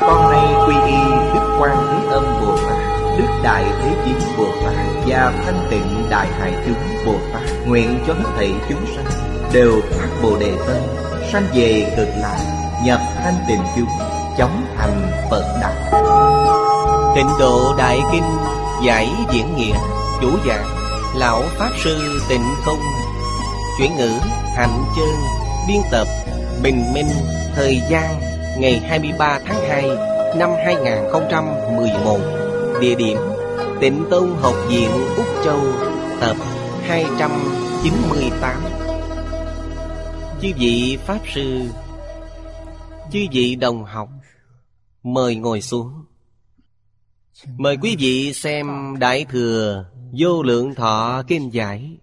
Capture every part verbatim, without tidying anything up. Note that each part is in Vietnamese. Con nay quy y Đức Quan Thế Âm Bồ Tát, Đức Đại Thế Chí Bồ Tát và Thanh Tịnh Đại Hải Chúng Bồ Tát, nguyện cho hết thảy chúng sanh đều phát Bồ Đề Tâm, sanh về cực lạc, nhập thanh tịnh chung, chóng thành Phật đạo. Tịnh Độ Đại Kinh Giải Diễn Nghĩa. Chủ giảng Lão Pháp Sư Tịnh Không. Chuyển ngữ Hạnh Trơn. Biên tập Bình Minh. Thời gian ngày hai mươi ba tháng hai năm hai nghìn không trăm mười một. Địa điểm Tịnh Tông Học Viện Úc Châu. Tập hai trăm chín mươi tám. Chư vị Pháp Sư, chư vị đồng học, mời ngồi xuống. Mời quý vị xem Đại Thừa Vô Lượng Thọ Kinh Giải,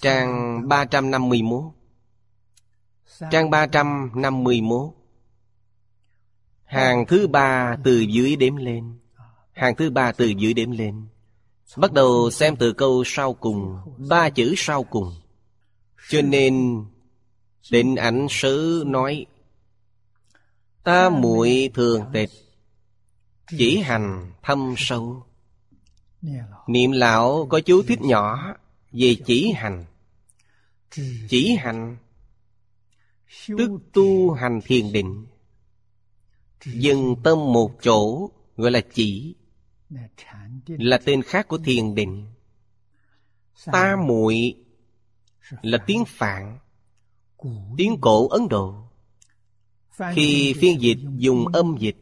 trang ba trăm năm mươi mốt. Trang ba trăm năm mươi mốt, hàng thứ ba từ dưới đếm lên. Hàng thứ ba từ dưới đếm lên. Bắt đầu xem từ câu sau cùng, ba chữ sau cùng. Cho nên Định Ảnh Sứ nói: ta muội thường tịch, chỉ hành thâm sâu. Niệm lão có chú thích nhỏ về chỉ hành. Chỉ hành tức tu hành thiền định, dừng tâm một chỗ gọi là chỉ, là tên khác của thiền định. Ta muội là tiếng Phạn, tiếng cổ Ấn Độ. Khi phiên dịch dùng âm dịch,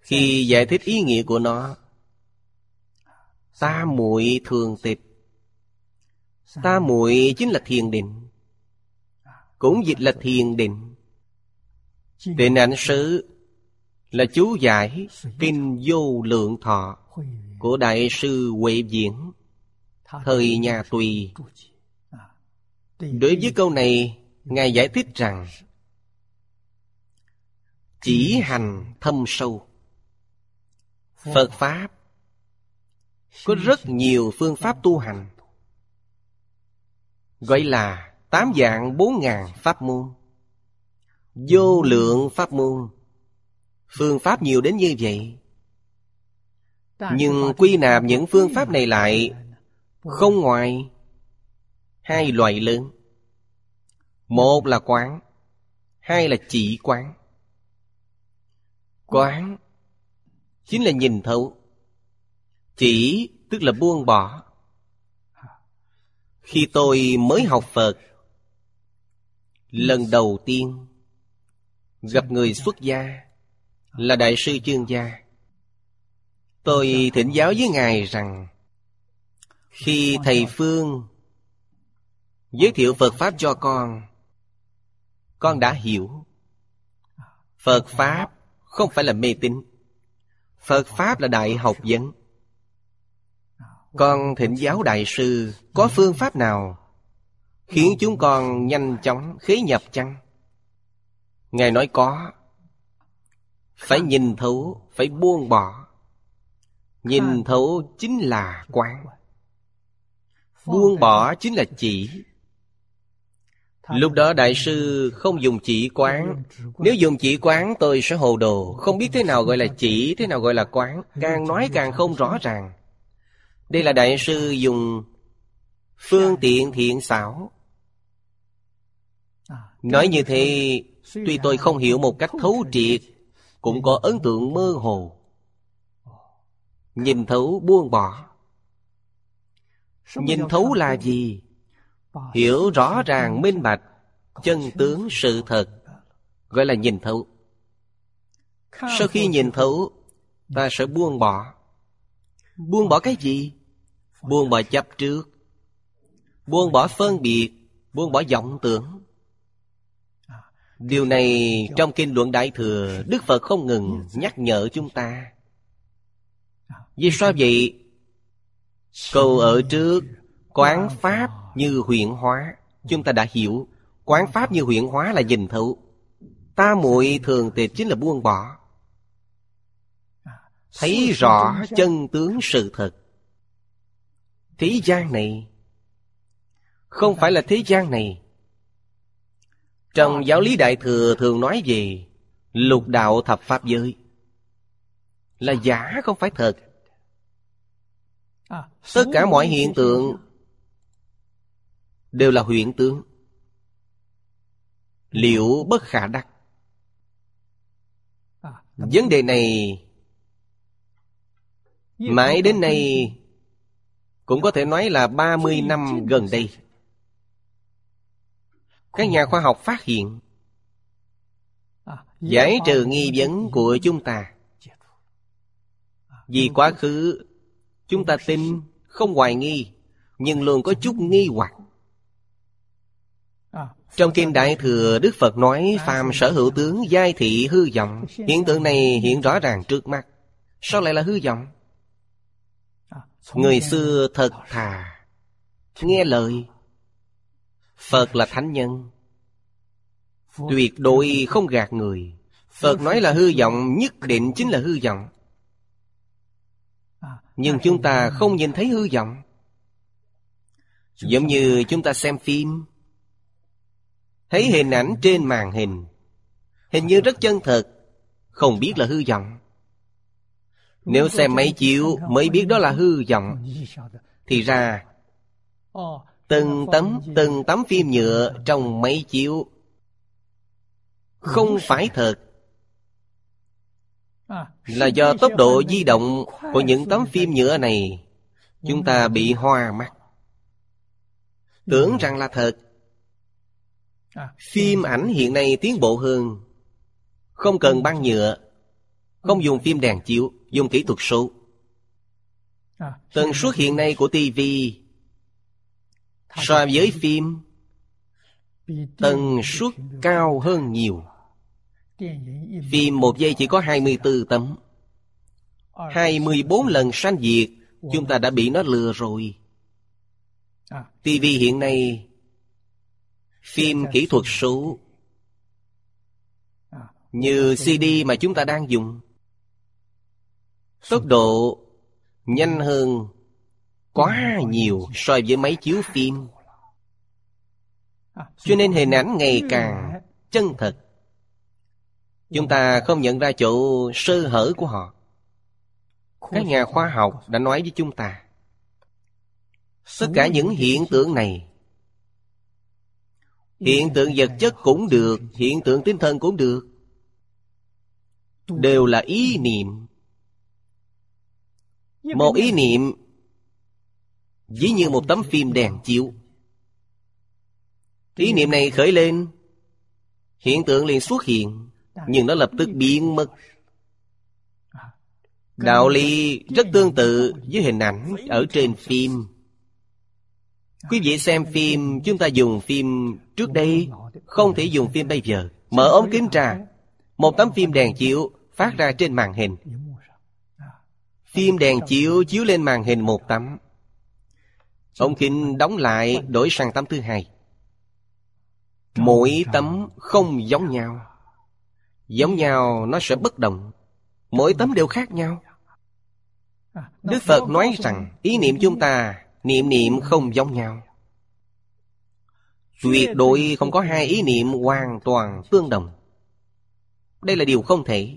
khi giải thích ý nghĩa của nó, ta muội thường tịch, ta muội chính là thiền định, cũng dịch là thiền định. Tịnh Ảnh Sứ là chú giải Kinh Vô Lượng Thọ của Đại sư Huệ Viễn, thời nhà Tùy. Đối với câu này, Ngài giải thích rằng chỉ hành thâm sâu. Phật Pháp có rất nhiều phương pháp tu hành, gọi là tám vạn bốn ngàn pháp môn, vô lượng pháp môn. Phương pháp nhiều đến như vậy, nhưng quy nạp những phương pháp này lại không ngoài hai loại lớn. Một là quán, hai là chỉ quán. Quán chính là nhìn thấu, chỉ tức là buông bỏ. Khi tôi mới học Phật, lần đầu tiên gặp người xuất gia là Đại sư Chương Gia, tôi thỉnh giáo với Ngài rằng khi Thầy Phương giới thiệu Phật Pháp cho con, con đã hiểu Phật Pháp không phải là mê tín, Phật Pháp là đại học vấn. Con thỉnh giáo Đại sư có phương pháp nào khiến chúng con nhanh chóng khế nhập chăng? Ngài nói có. Phải nhìn thấu, phải buông bỏ. Nhìn thấu chính là quán, buông bỏ chính là chỉ. Lúc đó Đại sư không dùng chỉ quán. Nếu dùng chỉ quán tôi sẽ hồ đồ, không biết thế nào gọi là chỉ, thế nào gọi là quán, càng nói càng không rõ ràng. Đây là Đại sư dùng phương tiện thiện xảo. Nói như thế, tuy tôi không hiểu một cách thấu triệt, cũng có ấn tượng mơ hồ. Nhìn thấu, buông bỏ. Nhìn thấu là gì? Hiểu rõ ràng, minh bạch chân tướng sự thật, gọi là nhìn thấu. Sau khi nhìn thấu, ta sẽ buông bỏ. Buông bỏ cái gì? Buông bỏ chấp trước, buông bỏ phân biệt, buông bỏ vọng tưởng. Điều này trong Kinh Luận Đại Thừa, Đức Phật không ngừng nhắc nhở chúng ta. Vì sao vậy? Câu ở trước, quán pháp như huyễn hóa, chúng ta đã hiểu. Quán pháp như huyễn hóa là nhìn thấu. Ta muội thường tịch chính là buông bỏ, thấy rõ chân tướng sự thật. Thế gian này không phải là thế gian này. Trong giáo lý Đại Thừa thường nói về lục đạo thập pháp giới là giả không phải thật. Tất cả mọi hiện tượng đều là huyễn tướng, liệu bất khả đắc. Vấn đề này mãi đến nay, cũng có thể nói là ba mươi năm gần đây, các nhà khoa học phát hiện, giải trừ nghi vấn của chúng ta. Vì quá khứ chúng ta tin, không hoài nghi, nhưng luôn có chút nghi hoặc. Trong Kinh Đại Thừa, Đức Phật nói phàm sở hữu tướng giai thị hư vọng. Hiện tượng này hiện rõ ràng trước mắt, sao lại là hư vọng? Người xưa thật thà, nghe lời. Phật là thánh nhân, tuyệt đối không gạt người. Phật nói là hư vọng, nhất định chính là hư vọng. Nhưng chúng ta không nhìn thấy hư vọng. Giống như chúng ta xem phim, thấy hình ảnh trên màn hình, hình như rất chân thật, không biết là hư vọng. Nếu xem mấy chiếu mới biết đó là hư vọng. Thì ra từng tấm từng tấm phim nhựa trong mấy chiếu không phải thật, là do tốc độ di động của những tấm phim nhựa này. Chúng ta bị hoa mắt, tưởng rằng là thật. Phim ảnh hiện nay tiến bộ hơn, không cần băng nhựa, không dùng phim đèn chiếu, dùng kỹ thuật số. Tần suất hiện nay của tivi so với phim tần suất cao hơn nhiều. Phim một giây chỉ có hai mươi tư tấm, hai mươi bốn lần sanh diệt. Chúng ta đã bị nó lừa rồi. Tivi hiện nay phim kỹ thuật số, như xê đê mà chúng ta đang dùng, tốc độ nhanh hơn quá nhiều so với máy chiếu phim. Cho nên hình ảnh ngày càng chân thật. Chúng ta không nhận ra chỗ sơ hở của họ. Các nhà khoa học đã nói với chúng ta, tất cả những hiện tượng này, hiện tượng vật chất cũng được, hiện tượng tinh thần cũng được, đều là ý niệm. Một ý niệm ví như một tấm phim đèn chiếu. Ý niệm này khởi lên, hiện tượng liền xuất hiện, nhưng nó lập tức biến mất. Đạo lý rất tương tự với hình ảnh ở trên phim. Quý vị xem phim, chúng ta dùng phim trước đây, không thể dùng phim bây giờ. Mở ống kính ra, một tấm phim đèn chiếu phát ra trên màn hình. Phim đèn chiếu chiếu lên màn hình một tấm, ống kính đóng lại đổi sang tấm thứ hai. Mỗi tấm không giống nhau. Giống nhau nó sẽ bất động, mỗi tấm đều khác nhau. Đức Phật nói rằng ý niệm chúng ta niệm niệm không giống nhau, tuyệt đối không có hai ý niệm hoàn toàn tương đồng. Đây là điều không thể.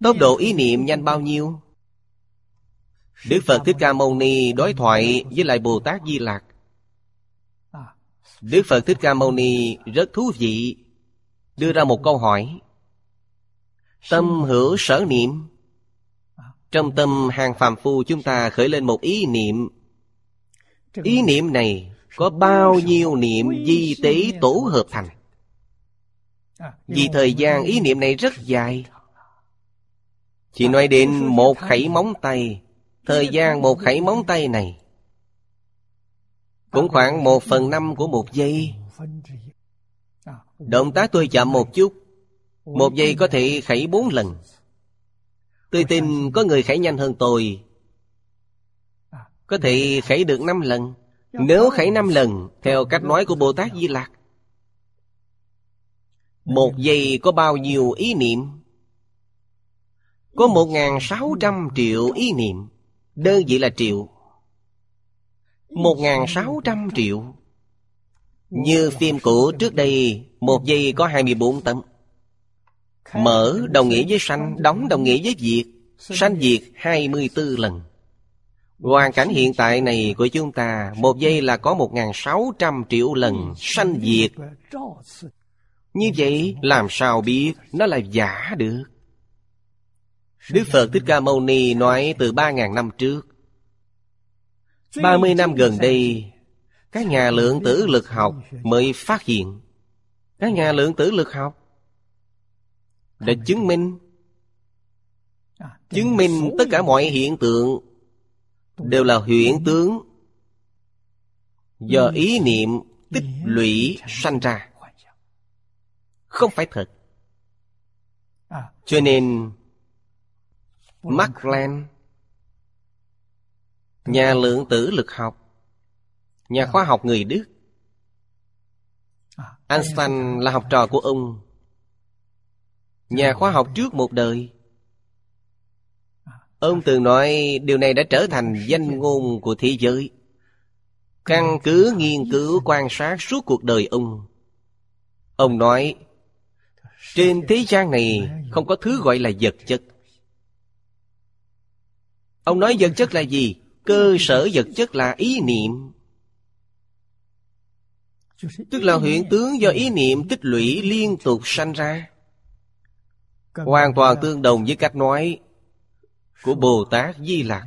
Tốc độ ý niệm nhanh bao nhiêu? Đức Phật Thích Ca Mâu Ni đối thoại với lại Bồ Tát Di Lặc. Đức Phật Thích Ca Mâu Ni rất thú vị, đưa ra một câu hỏi: tâm hữu sở niệm. Trong tâm hàng phàm phu chúng ta khởi lên một ý niệm. Ý niệm này có bao nhiêu niệm di tế tổ hợp thành? Vì thời gian ý niệm này rất dài, chỉ nói đến một khẩy móng tay. Thời gian một khẩy móng tay này cũng khoảng một phần năm của một giây. Động tác tôi chậm một chút, một giây có thể khẩy bốn lần. Tôi tin có người khẩy nhanh hơn tôi, có thể khẩy được năm lần. Nếu khẩy năm lần theo cách nói của Bồ Tát Di Lặc, một giây có bao nhiêu ý niệm? Có một ngàn sáu trăm triệu ý niệm. Đơn vị là triệu. Một ngàn sáu trăm triệu. Như phim cũ trước đây, một giây có hai mươi bốn tấm. Mở đồng nghĩa với sanh, đóng đồng nghĩa với diệt. Sanh diệt hai mươi bốn lần. Hoàn cảnh hiện tại này của chúng ta, một giây là có một ngàn sáu trăm triệu lần sanh diệt. Như vậy làm sao biết nó là giả được? Đức Phật Thích Ca Mâu Ni nói từ ba ngàn năm trước. ba mươi năm gần đây, các nhà lượng tử lực học mới phát hiện. Các nhà lượng tử lực học đã chứng minh, chứng minh tất cả mọi hiện tượng đều là huyễn tướng do ý niệm tích lũy sanh ra, không phải thật. Cho nên Mark Land, nhà lượng tử lực học, nhà khoa học người Đức, Einstein là học trò của ông, nhà khoa học trước một đời. Ông từng nói điều này đã trở thành danh ngôn của thế giới. Căn cứ nghiên cứu quan sát suốt cuộc đời ông, ông nói trên thế gian này không có thứ gọi là vật chất. Ông nói vật chất là gì? Cơ sở vật chất là ý niệm, tức là hiện tướng do ý niệm tích lũy liên tục sanh ra. Hoàn toàn tương đồng với cách nói của Bồ Tát Di Lặc.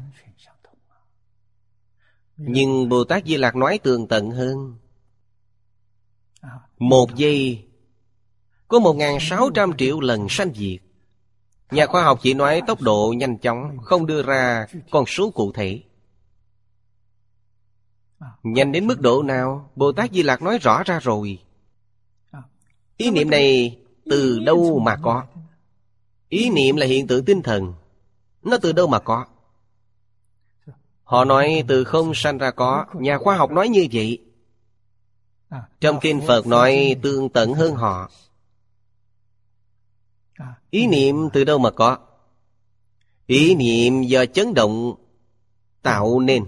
Nhưng Bồ Tát Di Lặc nói tường tận hơn. Một giây có một ngàn sáu trăm triệu lần sanh diệt. Nhà khoa học chỉ nói tốc độ nhanh chóng, không đưa ra con số cụ thể. Nhanh đến mức độ nào? Bồ Tát Di Lặc nói rõ ra rồi. Ý niệm này từ đâu mà có? Ý niệm là hiện tượng tinh thần. Nó từ đâu mà có? Họ nói từ không sanh ra có. Nhà khoa học nói như vậy. Trong kinh Phật nói tương tận hơn họ. Ý niệm từ đâu mà có? Ý niệm do chấn động tạo nên.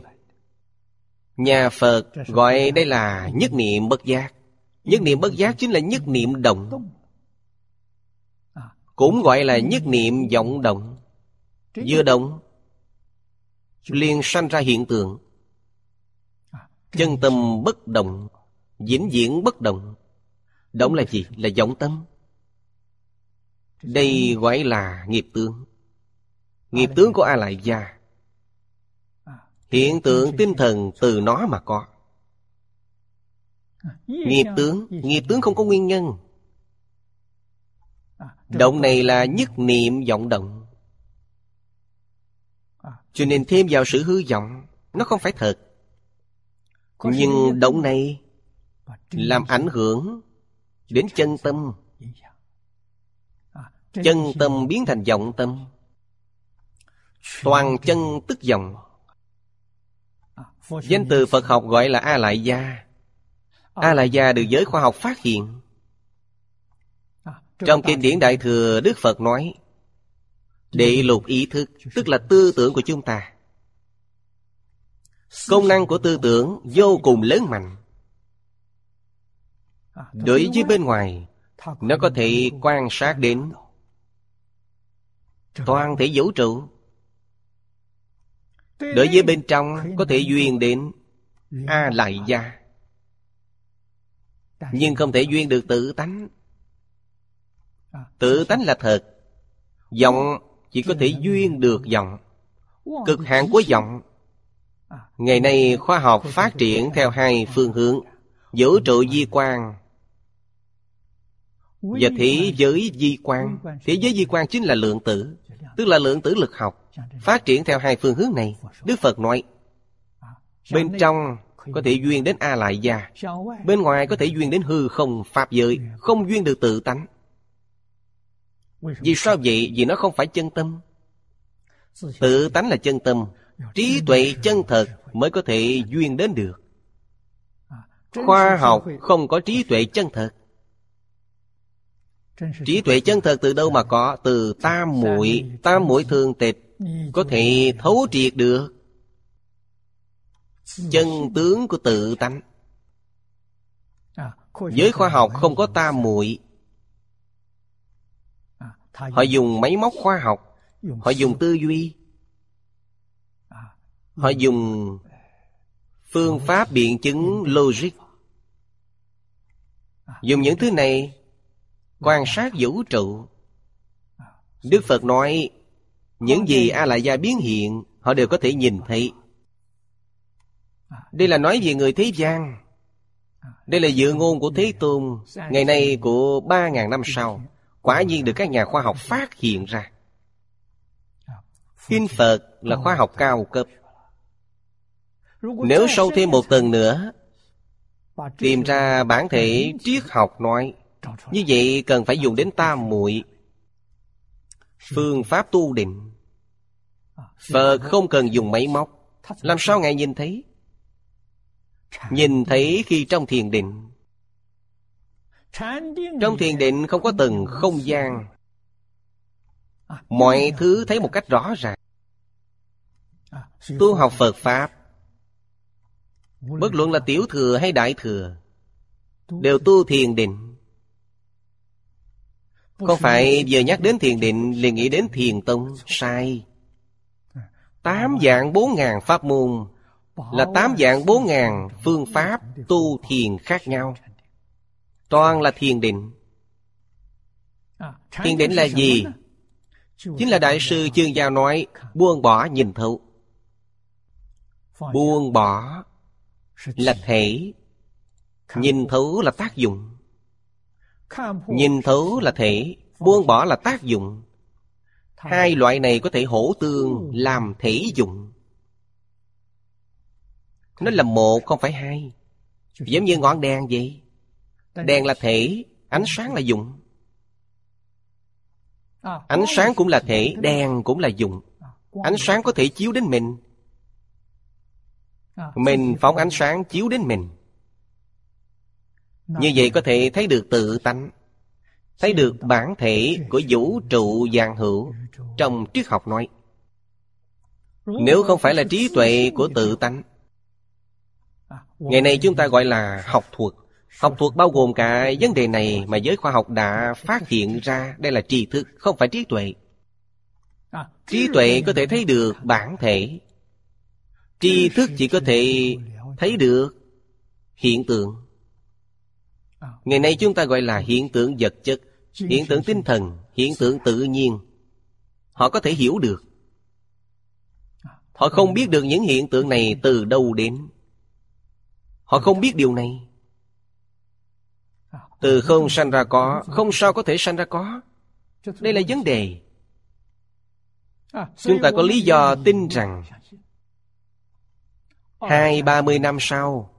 Nhà Phật gọi đây là nhất niệm bất giác. Nhất niệm bất giác chính là nhất niệm động, cũng gọi là nhất niệm vọng động. Vừa động liền sanh ra hiện tượng. Chân tâm bất động, vĩnh viễn bất động. Động là gì? Là vọng tâm. Đây gọi là nghiệp tướng. Nghiệp tướng của A Lại Gia. Hiện tượng tinh thần từ nó mà có. Nghiệp tướng, nghiệp tướng không có nguyên nhân. Động này là nhất niệm vọng động. Cho nên thêm vào sự hư vọng, nó không phải thật. Nhưng động này làm ảnh hưởng đến chân tâm. Chân tâm biến thành vọng tâm. Toàn chân tức vọng. Danh từ Phật học gọi là A Lại Gia. A Lại Gia được giới khoa học phát hiện. Trong kinh điển Đại Thừa, Đức Phật nói đệ lục ý thức, tức là tư tưởng của chúng ta. Công năng của tư tưởng vô cùng lớn mạnh. Đối với bên ngoài, nó có thể quan sát đến toàn thể vũ trụ. Đối với bên trong, có thể duyên đến A Lại Gia. Nhưng không thể duyên được tự tánh. Tự tánh là thật. Vọng chỉ có thể duyên được vọng. Cực hạn của vọng. Ngày nay khoa học phát triển theo hai phương hướng: vũ trụ di quan và thế giới di quan. Thế giới di quan chính là lượng tử, tức là lượng tử lực học. Phát triển theo hai phương hướng này, Đức Phật nói bên trong có thể duyên đến A Lại Gia, bên ngoài có thể duyên đến hư không pháp giới, không duyên được tự tánh. Vì sao vậy? Vì nó không phải chân tâm. Tự tánh là chân tâm, trí tuệ chân thật mới có thể duyên đến được. Khoa học không có trí tuệ chân thật. Trí tuệ chân thật từ đâu mà có? Từ tam muội, tam muội thường tịch, có thể thấu triệt được chân tướng của tự tánh. Giới khoa học không có tam muội. Họ dùng máy móc khoa học, họ dùng tư duy, họ dùng phương pháp biện chứng logic. Dùng những thứ này quan sát vũ trụ. Đức Phật nói những gì A Lại Gia biến hiện, họ đều có thể nhìn thấy. Đây là nói về người thế gian. Đây là dự ngôn của Thế Tôn, ngày nay của ba ngàn năm sau. Quả nhiên được các nhà khoa học phát hiện ra. Kinh Phật là khoa học cao cấp. Nếu sâu thêm một tầng nữa, tìm ra bản thể triết học nói, như vậy cần phải dùng đến tam muội, phương pháp tu định. Phật không cần dùng máy móc. Làm sao Ngài nhìn thấy? Nhìn thấy khi trong thiền định. Trong thiền định không có từng không gian, mọi thứ thấy một cách rõ ràng. Tu học Phật Pháp, bất luận là tiểu thừa hay đại thừa, đều tu thiền định. Không phải vừa nhắc đến thiền định liền nghĩ đến thiền tông, sai. Tám vạn bốn ngàn pháp môn là tám vạn bốn ngàn phương pháp tu thiền khác nhau, toàn là thiền định. Thiền định là gì? Chính là Đại sư Chương Gia nói, buông bỏ nhìn thấu. Buông bỏ là thể, nhìn thấu là tác dụng. Nhìn thấu là thể, buông bỏ là tác dụng. Hai loại này có thể hỗ tương làm thể dụng. Nó là một không phải hai. Giống như ngọn đèn vậy. Đèn là thể, ánh sáng là dụng. Ánh sáng cũng là thể, đèn cũng là dụng. Ánh sáng có thể chiếu đến mình, mình phóng ánh sáng chiếu đến mình. Như vậy có thể thấy được tự tánh, thấy được bản thể của vũ trụ vạn hữu. Trong triết học nói, nếu không phải là trí tuệ của tự tánh, ngày nay chúng ta gọi là học thuật. Học thuật bao gồm cả vấn đề này mà giới khoa học đã phát hiện ra. Đây là tri thức, không phải trí tuệ. Trí tuệ có thể thấy được bản thể, tri thức chỉ có thể thấy được hiện tượng. Ngày nay chúng ta gọi là hiện tượng vật chất, hiện tượng tinh thần, hiện tượng tự nhiên. Họ có thể hiểu được. Họ không biết được những hiện tượng này từ đâu đến. Họ không biết điều này. Từ không sanh ra có, không sao có thể sanh ra có. Đây là vấn đề. Chúng ta có lý do tin rằng Hai ba mươi năm sau,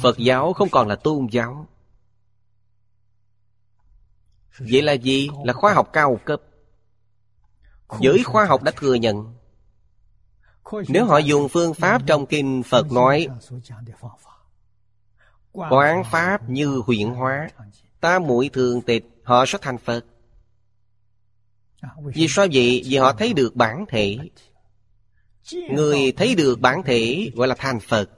Phật giáo không còn là tôn giáo. Vậy là gì? Là khoa học cao cấp. Giới khoa học đã thừa nhận. Nếu họ dùng phương pháp trong kinh Phật nói, quán pháp như huyện hóa, tam muội thường tịch, họ sẽ thành Phật. Vì sao vậy? Vì họ thấy được bản thể. Người thấy được bản thể gọi là thành Phật.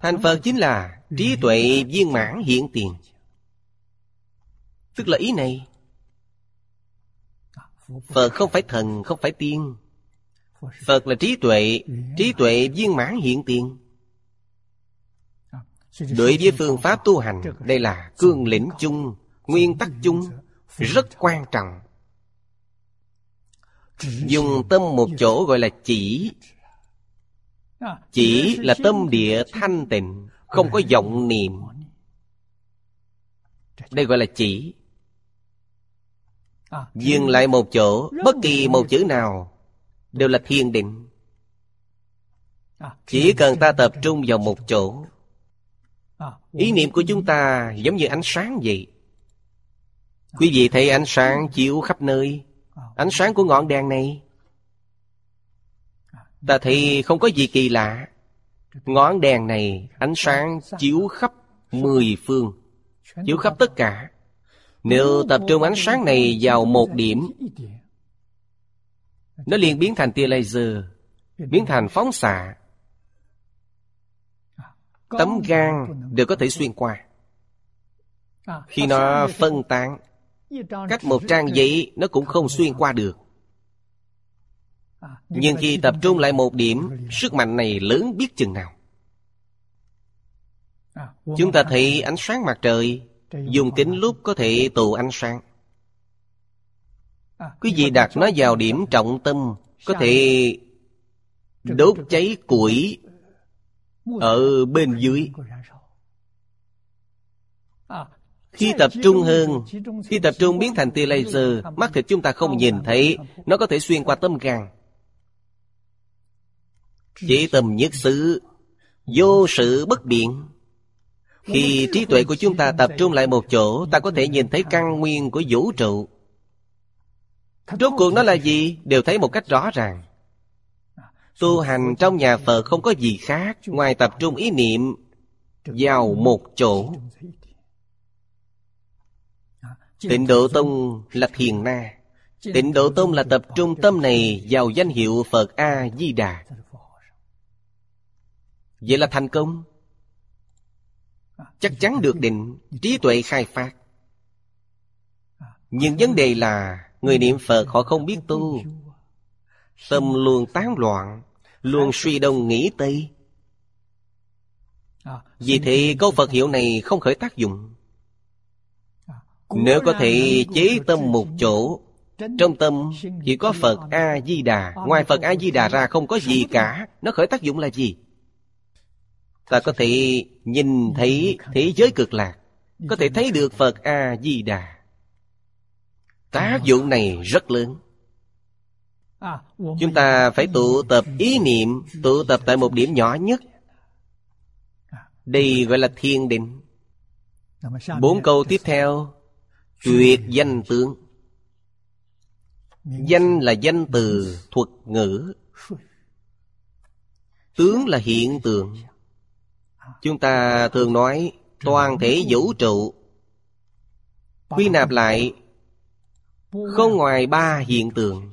Thành Phật chính là trí tuệ viên mãn hiện tiền. Tức là ý này, Phật không phải thần, không phải tiên. Phật là trí tuệ, trí tuệ viên mãn hiện tiền. Đối với phương pháp tu hành, đây là cương lĩnh chung, nguyên tắc chung, rất quan trọng. Dùng tâm một chỗ gọi là chỉ. Chỉ là tâm địa thanh tịnh, không có vọng niệm. Đây gọi là chỉ. Dừng lại một chỗ, bất kỳ một chữ nào đều là thiền định. Chỉ cần ta tập trung vào một chỗ, ý niệm của chúng ta giống như ánh sáng vậy. Quý vị thấy ánh sáng chiếu khắp nơi, ánh sáng của ngọn đèn này, ta thấy không có gì kỳ lạ. Ngọn đèn này ánh sáng chiếu khắp mười phương, chiếu khắp tất cả. Nếu tập trung ánh sáng này vào một điểm, nó liền biến thành tia laser, biến thành phóng xạ. Tấm gan đều có thể xuyên qua. Khi nó phân tán, cách một trang giấy nó cũng không xuyên qua được. Nhưng khi tập trung lại một điểm, sức mạnh này lớn biết chừng nào. Chúng ta thấy ánh sáng mặt trời, dùng kính lúp có thể tụ ánh sáng. Quý vị đặt nó vào điểm trọng tâm, có thể đốt cháy củi ở bên dưới. Khi tập trung hơn, khi tập trung biến thành tia laser, mắt thịt chúng ta không nhìn thấy, nó có thể xuyên qua tấm gan. Chỉ tầm nhất xứ, vô sự bất biện. Khi trí tuệ của chúng ta tập trung lại một chỗ, ta có thể nhìn thấy căn nguyên của vũ trụ. Rốt cuộc nó là gì, đều thấy một cách rõ ràng. Tu hành trong nhà Phật không có gì khác ngoài tập trung ý niệm vào một chỗ. Tịnh Độ Tông là thiền na. Tịnh Độ Tông là tập trung tâm này vào danh hiệu Phật A Di Đà. Vậy là thành công, chắc chắn được định, trí tuệ khai phát. Nhưng vấn đề là người niệm Phật họ không biết tu, tâm luôn tán loạn, luôn suy đông nghĩ tây. Vì thế câu Phật hiệu này không khởi tác dụng. Nếu có thể chế tâm một chỗ, trong tâm chỉ có Phật A-di-đà, ngoài Phật A-di-đà ra không có gì cả, nó khởi tác dụng là gì? Ta có thể nhìn thấy thế giới cực lạc, có thể thấy được Phật A-di-đà. Tác dụng này rất lớn. Chúng ta phải tụ tập ý niệm, tụ tập tại một điểm nhỏ nhất. Đây gọi là thiền định. Bốn câu tiếp theo, tuyệt danh tướng. Danh là danh từ, thuật ngữ. Tướng là hiện tượng. Chúng ta thường nói toàn thể vũ trụ, quy nạp lại không ngoài ba hiện tượng.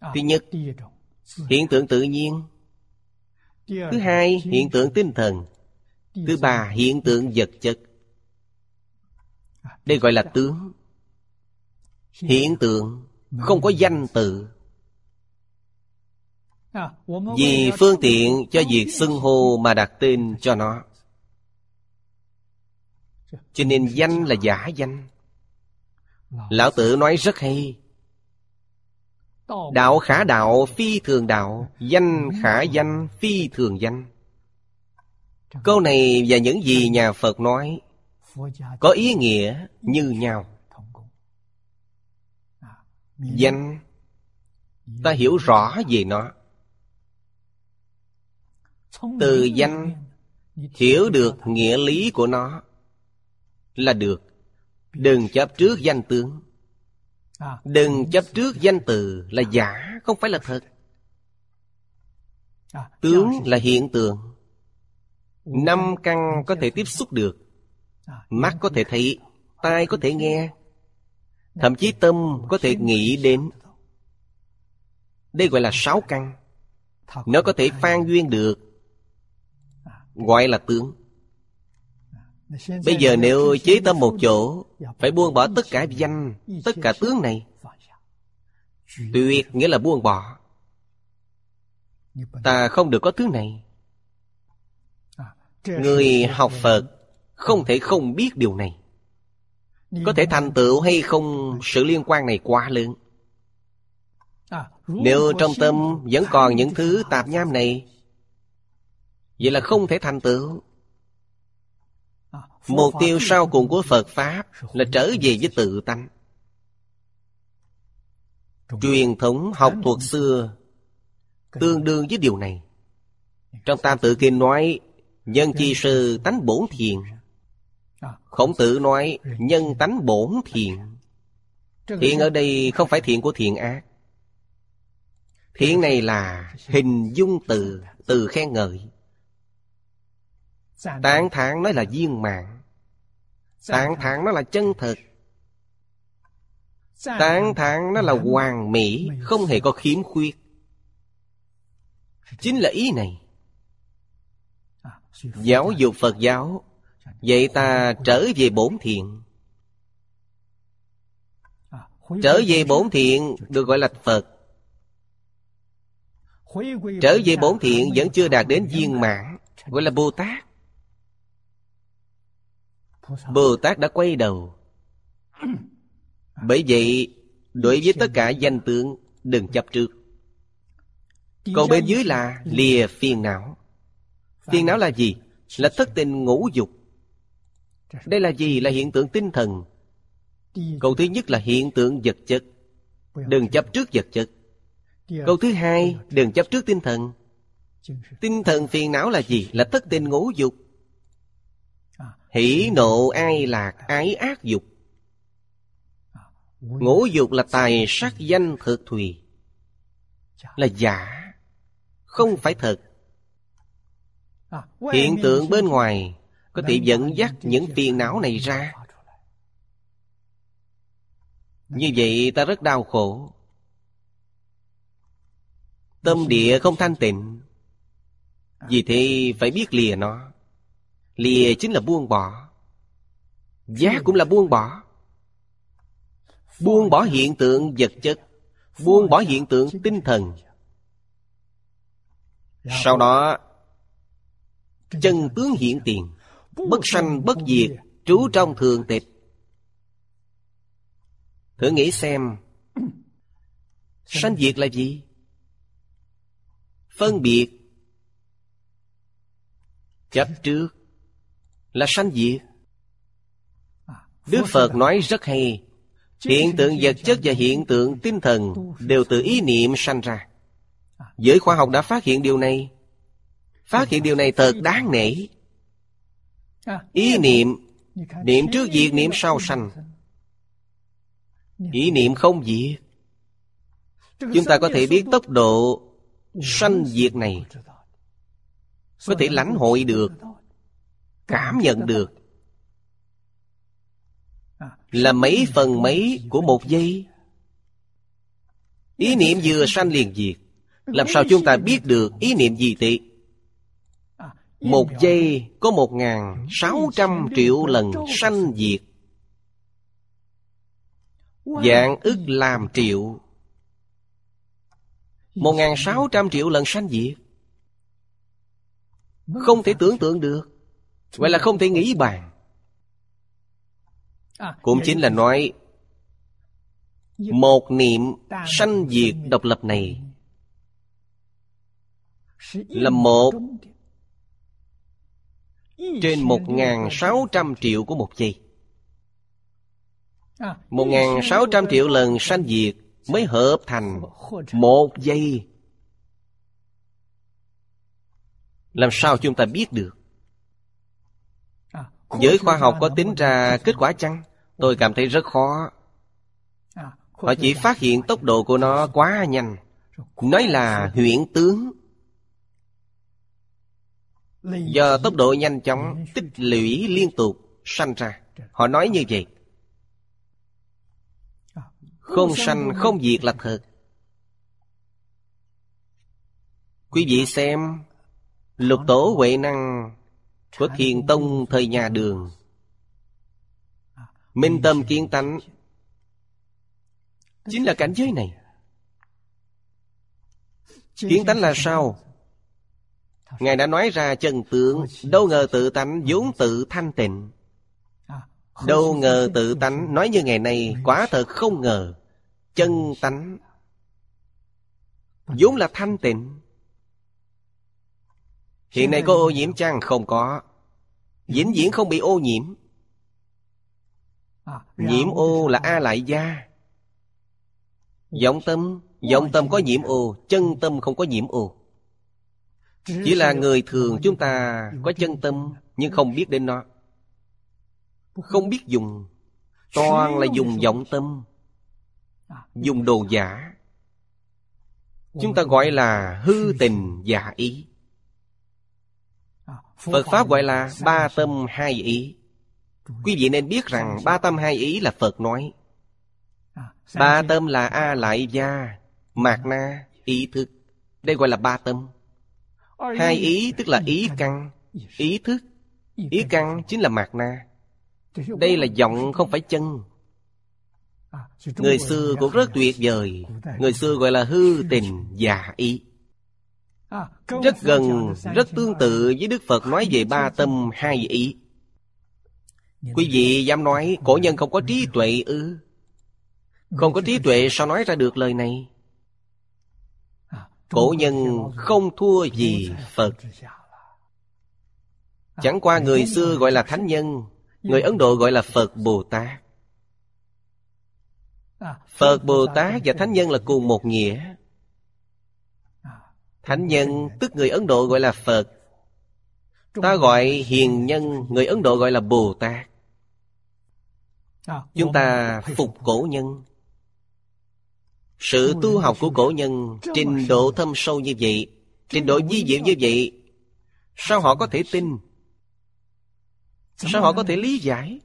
Thứ nhất, hiện tượng tự nhiên. Thứ hai, hiện tượng tinh thần. Thứ ba, hiện tượng vật chất. Đây gọi là tướng. Hiện tượng không có danh tự. Vì phương tiện cho việc xưng hô mà đặt tên cho nó, cho nên danh là giả danh. Lão Tử nói rất hay: đạo khả đạo, phi thường đạo. Danh khả danh, phi thường danh. Câu này và những gì nhà Phật nói có ý nghĩa như nhau. Danh, ta hiểu rõ về nó. Từ danh hiểu được nghĩa lý của nó là được. Đừng chấp trước danh tướng, đừng chấp trước danh từ, là giả, không phải là thật. Tướng là hiện tượng. Năm căn có thể tiếp xúc được. Mắt có thể thấy, tai có thể nghe, thậm chí tâm có thể nghĩ đến. Đây gọi là sáu căn. Nó có thể phan duyên được, gọi là tướng. Bây giờ nếu chế tâm một chỗ, phải buông bỏ tất cả danh, tất cả tướng này. Tuyệt nghĩa là buông bỏ. Ta không được có tướng này. Người học Phật không thể không biết điều này. Có thể thành tựu hay không, sự liên quan này quá lớn. Nếu trong tâm vẫn còn những thứ tạp nham này, vậy là không thể thành tựu. Mục tiêu sau cùng của Phật Pháp là trở về với tự tánh. Truyền thống học thuật xưa tương đương với điều này. Trong Tam Tự Kinh nói nhân chi sư tánh bổn thiện. Khổng Tử nói nhân tánh bổn thiện. Thiện ở đây không phải thiện của thiện ác. Thiện này là hình dung từ, từ khen ngợi. Tán thán nói là viên mãn. Tán thán nó là chân thực. Tán thán nó là hoàn mỹ, không hề có khiếm khuyết. Chính là ý này. Giáo dục Phật giáo vậy ta trở về bổn thiện. Trở về bổn thiện được gọi là Phật. Trở về bổn thiện vẫn chưa đạt đến viên mãn, gọi là Bồ Tát. Bồ Tát đã quay đầu. Bởi vậy, đối với tất cả danh tướng, đừng chấp trước. Còn bên dưới là lìa phiền não. Phiền não là gì? Là thất tình ngũ dục. Đây là gì? Là hiện tượng tinh thần. Câu thứ nhất là hiện tượng vật chất. Đừng chấp trước vật chất. Câu thứ hai, đừng chấp trước tinh thần. Tinh thần phiền não là gì? Là thất tình ngũ dục. Hỷ nộ ai lạc ái ác dục. Ngũ dục là tài sắc danh thực thùy. Là giả, không phải thật. Hiện tượng bên ngoài có thể dẫn dắt những phiền não này ra. Như vậy ta rất đau khổ. Tâm địa không thanh tịnh. Vì thế phải biết lìa nó. Lìa chính là buông bỏ. Giác cũng là buông bỏ. Buông bỏ hiện tượng vật chất, buông bỏ hiện tượng tinh thần. Sau đó chân tướng hiện tiền. Bất sanh bất diệt, trú trong thường tịch. Thử nghĩ xem, sanh diệt là gì? Phân biệt, chấp trước là sanh diệt. Đức Phật nói rất hay, hiện tượng vật chất và hiện tượng tinh thần đều từ ý niệm sanh ra. Giới khoa học đã phát hiện điều này. Phát hiện điều này thật đáng nể. Ý niệm, niệm trước diệt, niệm sau sanh. Ý niệm không diệt. Chúng ta có thể biết tốc độ sanh diệt này, có thể lãnh hội được, cảm nhận được, là mấy phần mấy của một giây. Ý niệm vừa sanh liền diệt. Làm sao chúng ta biết được ý niệm gì tệ? Một giây có một ngàn sáu trăm triệu lần sanh diệt. Vạn ức làm triệu. Một ngàn sáu trăm triệu lần sanh diệt. Không thể tưởng tượng được. Vậy là không thể nghĩ bàn. Cũng chính là nói một niệm sanh diệt độc lập này là một trên một ngàn sáu trăm triệu của một giây. Một ngàn sáu trăm triệu lần sanh diệt mới hợp thành một giây. Làm sao chúng ta biết được? Giới khoa học có tính ra kết quả chăng? Tôi cảm thấy rất khó. Họ chỉ phát hiện tốc độ của nó quá nhanh. Nói là huyễn tướng. Do tốc độ nhanh chóng, tích lũy liên tục, sanh ra. Họ nói như vậy. Không sanh, không diệt là thật. Quý vị xem, Lục Tổ Huệ Năng của Thiền Tông thời nhà Đường, minh tâm kiến tánh, chính là cảnh giới này. Kiến tánh là sao? Ngài đã nói ra chân tướng. Đâu ngờ tự tánh vốn tự thanh tịnh. Đâu ngờ tự tánh, nói như ngày nay, quả thật không ngờ. Chân tánh vốn là thanh tịnh. Hiện nay có ô nhiễm chăng? Không có. Vĩnh viễn không bị ô nhiễm. Nhiễm ô là A Lại Da, vọng tâm, Vọng tâm có nhiễm ô, chân tâm không có nhiễm ô. Chỉ là người thường chúng ta có chân tâm nhưng không biết đến nó, không biết dùng, toàn là dùng vọng tâm, dùng đồ giả. Chúng ta gọi là hư tình giả ý. Phật Pháp gọi là ba tâm hai ý. Quý vị nên biết rằng ba tâm hai ý là Phật nói. Ba tâm là A Lại Da, Mạt Na, ý thức. Đây gọi là ba tâm. Hai ý tức là ý căn, ý thức. Ý căn chính là Mạt Na. Đây là giọng không phải chân. Người xưa cũng rất tuyệt vời. Người xưa gọi là hư tình giả ý. Rất gần, rất tương tự với Đức Phật nói về ba tâm hai ý. Quý vị dám nói cổ nhân không có trí tuệ ư? Không có trí tuệ sao nói ra được lời này? Cổ nhân không thua gì Phật. Chẳng qua người xưa gọi là thánh nhân, người Ấn Độ gọi là Phật Bồ Tát. Phật Bồ Tát và thánh nhân là cùng một nghĩa. Thánh nhân tức người Ấn Độ gọi là Phật, ta gọi hiền nhân, người Ấn Độ gọi là Bồ Tát. Chúng ta phục cổ nhân. Sự tu học của cổ nhân trình độ thâm sâu như vậy, trình độ vi diệu như vậy, sao họ có thể tin? Sao họ có thể lý giải?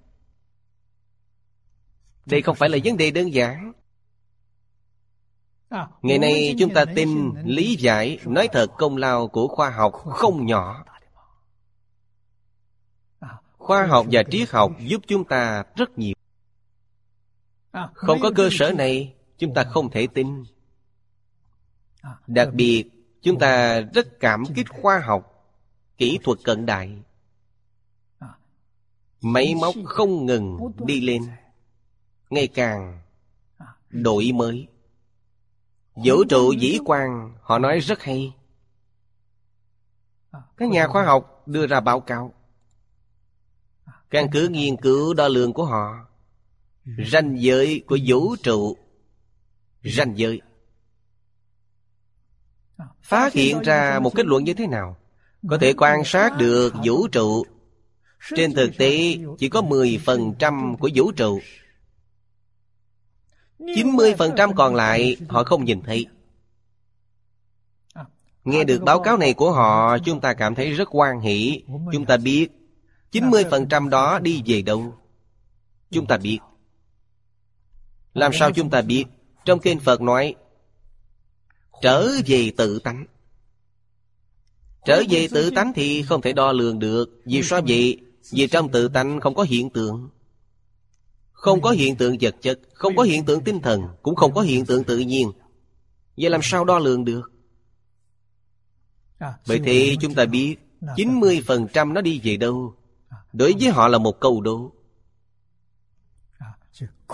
Đây không phải là vấn đề đơn giản. Ngày nay chúng ta tin, lý giải, nói thật công lao của khoa học không nhỏ. Khoa học và triết học giúp chúng ta rất nhiều. Không có cơ sở này, chúng ta không thể tin. Đặc biệt, chúng ta rất cảm kích khoa học, kỹ thuật cận đại. Máy móc không ngừng đi lên, ngày càng đổi mới. Vũ trụ vĩ quan, họ nói rất hay. Các nhà khoa học đưa ra báo cáo, căn cứ nghiên cứu đo lường của họ, ranh giới của vũ trụ, ranh giới, phát hiện ra một kết luận như thế nào? Có thể quan sát được vũ trụ. Trên thực tế chỉ có mười phần trăm của vũ trụ, chín mươi phần trăm còn lại họ không nhìn thấy. Nghe được báo cáo này của họ, chúng ta cảm thấy rất hoan hỷ. Chúng ta biết chín mươi phần trăm đó đi về đâu? Chúng ta biết. Làm sao chúng ta biết? Trong kinh Phật nói trở về tự tánh. Trở về tự tánh thì không thể đo lường được. Vì sao vậy? Vì trong tự tánh không có hiện tượng. Không có hiện tượng vật chất, không có hiện tượng tinh thần, cũng không có hiện tượng tự nhiên. Vậy làm sao đo lường được? Vậy thì chúng ta biết chín mươi phần trăm nó đi về đâu? Đối với họ là một câu đố.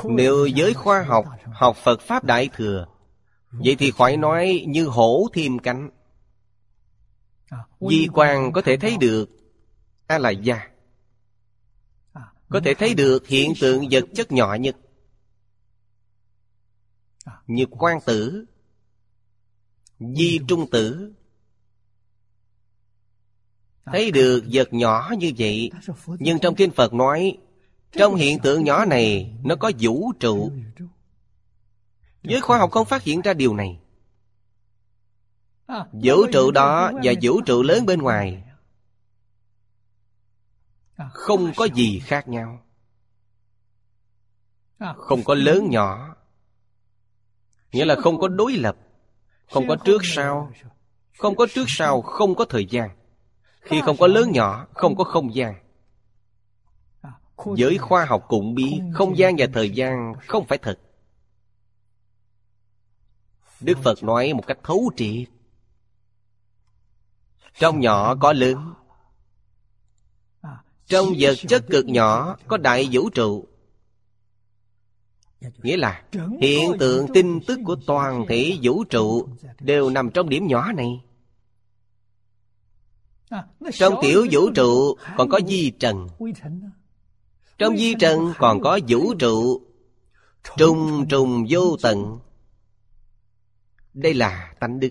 Nếu giới khoa học học Phật Pháp Đại Thừa, vậy thì khỏi nói như hổ thêm cánh. Di quan có thể thấy được A Lại Da, có thể thấy được hiện tượng vật chất nhỏ nhất, như quang tử, di trung tử. Thấy được vật nhỏ như vậy. Nhưng trong kinh Phật nói trong hiện tượng nhỏ này nó có vũ trụ. Giới khoa học không phát hiện ra điều này. Vũ trụ đó và vũ trụ lớn bên ngoài không có gì khác nhau. Không có lớn nhỏ, nghĩa là không có đối lập, không có trước sau. Không có trước sau, không có thời gian. Khi không có lớn nhỏ, không có không gian. Giới khoa học cũng biết không gian và thời gian không phải thật. Đức Phật nói một cách thấu triệt. Trong nhỏ có lớn, trong vật chất cực nhỏ có đại vũ trụ. Nghĩa là hiện tượng tin tức của toàn thể vũ trụ đều nằm trong điểm nhỏ này. Trong tiểu vũ trụ còn có vi trần, trong vi trần còn có vũ trụ, trùng trùng vô tận. Đây là tánh đức.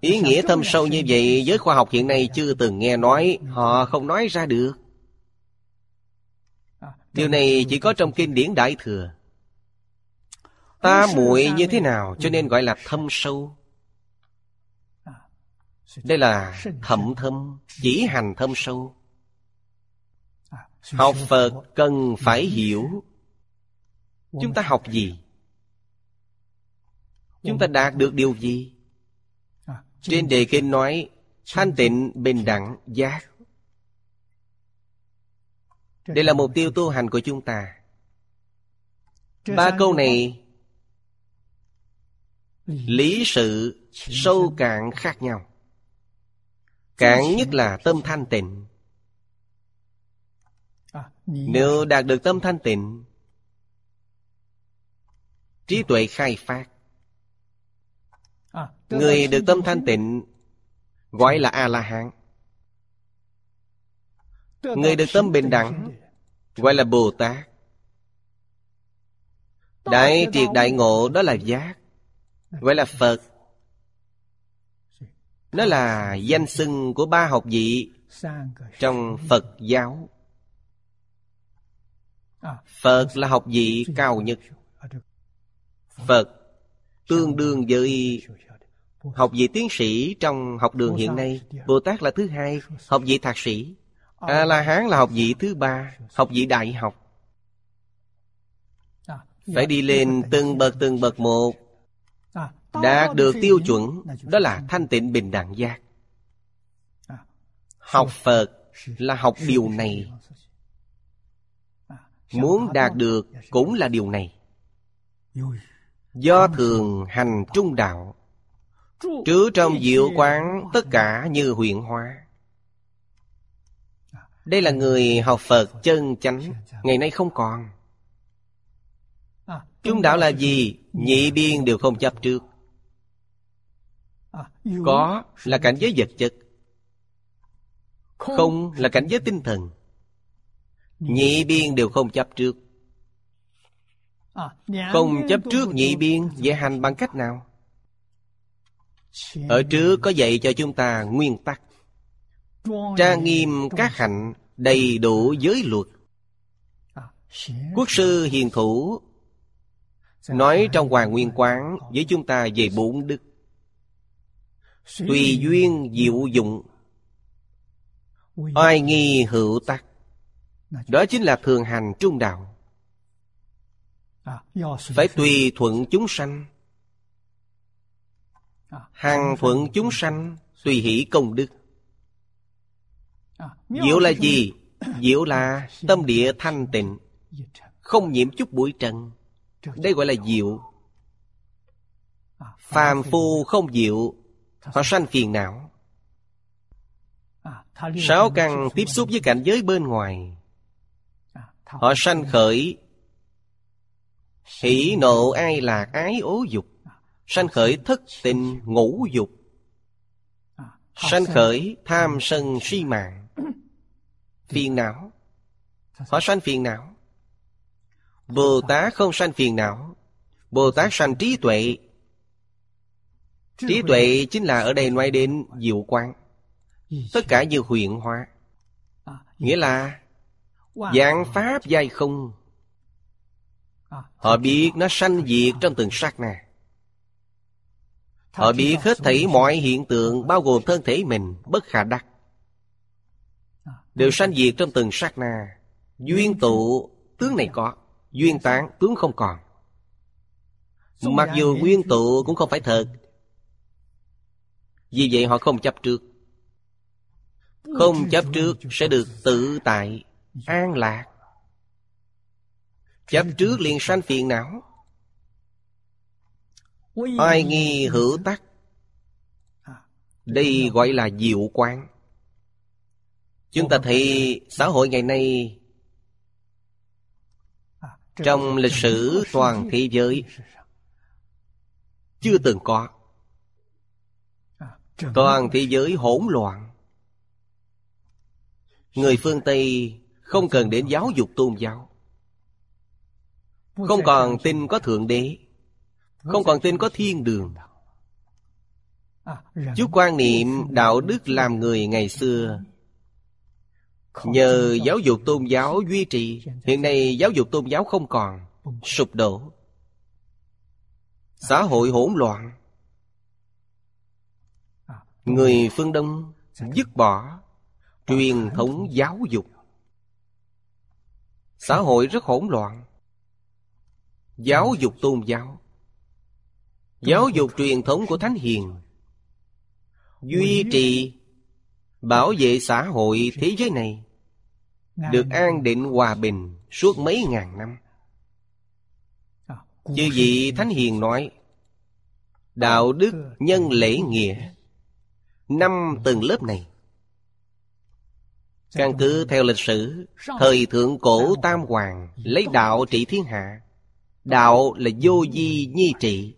Ý nghĩa thâm sâu như vậy giới khoa học hiện nay chưa từng nghe nói, họ không nói ra được. Điều này chỉ có trong kinh điển Đại Thừa. Ta muội như thế nào cho nên gọi là thâm sâu? Đây là thậm thâm, chỉ hành thâm sâu. Học Phật cần phải hiểu. Chúng ta học gì? Chúng ta đạt được điều gì? Trên đề kinh nói thanh tịnh, bình đẳng, giác. Đây là mục tiêu tu hành của chúng ta. Ba câu này lý sự sâu cạn khác nhau. Cạn nhất là tâm thanh tịnh. Nếu đạt được tâm thanh tịnh, trí tuệ khai phát. Người được tâm thanh tịnh gọi là A-la-hán. Người được tâm bình đẳng gọi là Bồ-Tát. Đại triệt đại ngộ đó là giác, gọi là Phật. Nó là danh xưng của ba học vị trong Phật giáo. Phật là học vị cao nhất. Phật tương đương với học vị tiến sĩ trong học đường hiện nay. Bồ Tát là thứ hai, học vị thạc sĩ. A-la-hán là học vị thứ ba, học vị đại học. Phải đi lên từng bậc từng bậc một. Đạt được tiêu chuẩn đó là thanh tịnh bình đẳng giác. Học Phật là học điều này. Muốn đạt được cũng là điều này. Do thường hành trung đạo, trú trong diệu quán tất cả như huyện hóa. Đây là người học Phật chân chánh, ngày nay không còn. Trung đạo là gì? Nhị biên đều không chấp trước. Có là cảnh giới vật chất, không là cảnh giới tinh thần. Nhị biên đều không chấp trước. Không chấp trước nhị biên dễ hành bằng cách nào? Ở trước có dạy cho chúng ta nguyên tắc, trang nghiêm các hạnh, đầy đủ giới luật. Quốc sư Hiền Thủ nói trong Hoàng Nguyên Quán với chúng ta về bốn đức: tùy duyên diệu dụng, oai nghi hữu tắc. Đó chính là thường hành trung đạo. Phải tùy thuận chúng sanh, hằng thuận chúng sanh, tùy hỷ công đức. Diệu là gì? Diệu là tâm địa thanh tịnh, không nhiễm chút bụi trần. Đây gọi là diệu. Phàm phu không diệu, họ sanh phiền não. Sáu căn tiếp xúc với cảnh giới bên ngoài, họ sanh khởi hỷ nộ ai lạc ái ố dục, sanh khởi thất tình ngũ dục, sanh khởi tham sân si mạng, phiền não. Họ sanh phiền não. Bồ Tát không sanh phiền não. Bồ Tát sanh trí tuệ. Trí tuệ chính là ở đây nói đến diệu quang, tất cả như huyện hóa. Nghĩa là vạn pháp giai không, họ biết nó sanh diệt trong từng sát na. Họ biết hết thảy mọi hiện tượng, bao gồm thân thể mình, bất khả đắc, đều sanh diệt trong từng sát na. Duyên tụ tướng này có, duyên tán tướng không còn. Mặc dù nguyên tụ cũng không phải thật, vì vậy họ không chấp trước. Không chấp trước sẽ được tự tại, an lạc. Chấp trước liền sanh phiền não. Oai nghi hữu tắc, đây gọi là diệu quán. Chúng ta thấy xã hội ngày nay, trong lịch sử toàn thế giới chưa từng có. Toàn thế giới hỗn loạn. Người phương Tây không cần đến giáo dục tôn giáo, không còn tin có Thượng Đế, không còn tên có thiên đường. Chú quan niệm đạo đức làm người ngày xưa nhờ giáo dục tôn giáo duy trì, hiện nay giáo dục tôn giáo không còn, sụp đổ, xã hội hỗn loạn. Người phương Đông dứt bỏ truyền thống giáo dục, xã hội rất hỗn loạn. Giáo dục tôn giáo, giáo dục truyền thống của Thánh Hiền, duy trì bảo vệ xã hội thế giới này được an định hòa bình suốt mấy ngàn năm. Chư vị Thánh Hiền nói đạo đức nhân lễ nghĩa năm tầng lớp này, căn cứ theo lịch sử thời thượng cổ tam hoàng lấy đạo trị thiên hạ. Đạo là vô vi nhi trị,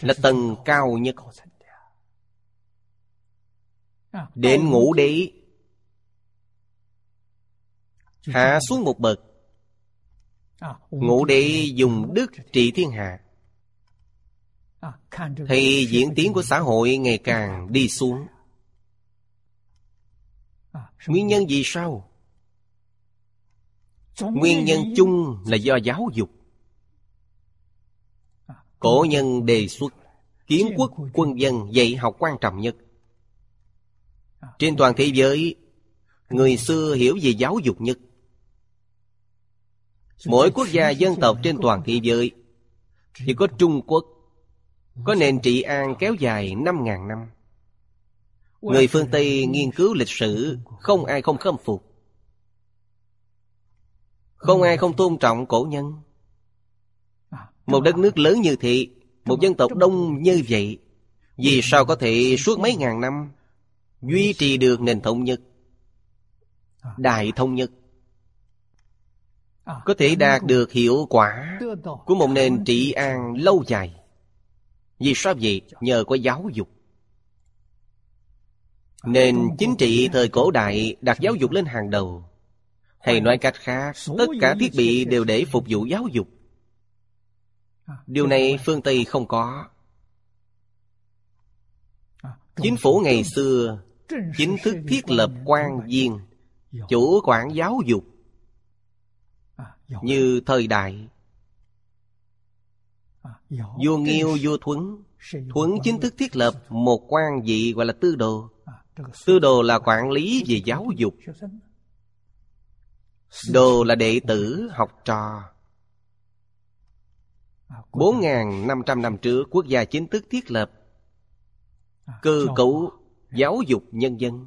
là tầng cao nhất. Đến ngũ đế hạ xuống một bậc. Ngũ đế dùng đức trị thiên hạ, thì diễn tiến của xã hội ngày càng đi xuống. Nguyên nhân vì sao? Nguyên nhân chung là do giáo dục. Cổ nhân đề xuất kiến quốc quân dân, dạy học quan trọng nhất. Trên toàn thế giới, người xưa hiểu về giáo dục nhất. Mỗi quốc gia dân tộc trên toàn thế giới chỉ có Trung Quốc có nền trị an kéo dài năm ngàn năm. Người phương Tây nghiên cứu lịch sử, không ai không khâm phục, không ai không tôn trọng cổ nhân. Một đất nước lớn như thế, một dân tộc đông như vậy, vì sao có thể suốt mấy ngàn năm duy trì được nền thống nhất, đại thống nhất, có thể đạt được hiệu quả của một nền trị an lâu dài? Vì sao vậy? Nhờ có giáo dục. Nền chính trị thời cổ đại đặt giáo dục lên hàng đầu. Hay nói cách khác, tất cả thiết bị đều để phục vụ giáo dục. Điều này phương Tây không có. Chính phủ ngày xưa chính thức thiết lập quan viên chủ quản giáo dục. Như thời đại vua Nghiêu, vua Thuấn, Thuấn chính thức thiết lập một quan vị gọi là tư đồ. Tư đồ là quản lý về giáo dục, đồ là đệ tử, học trò. Bốn nghìn năm trăm năm trước, quốc gia chính thức thiết lập cơ cấu giáo dục nhân dân.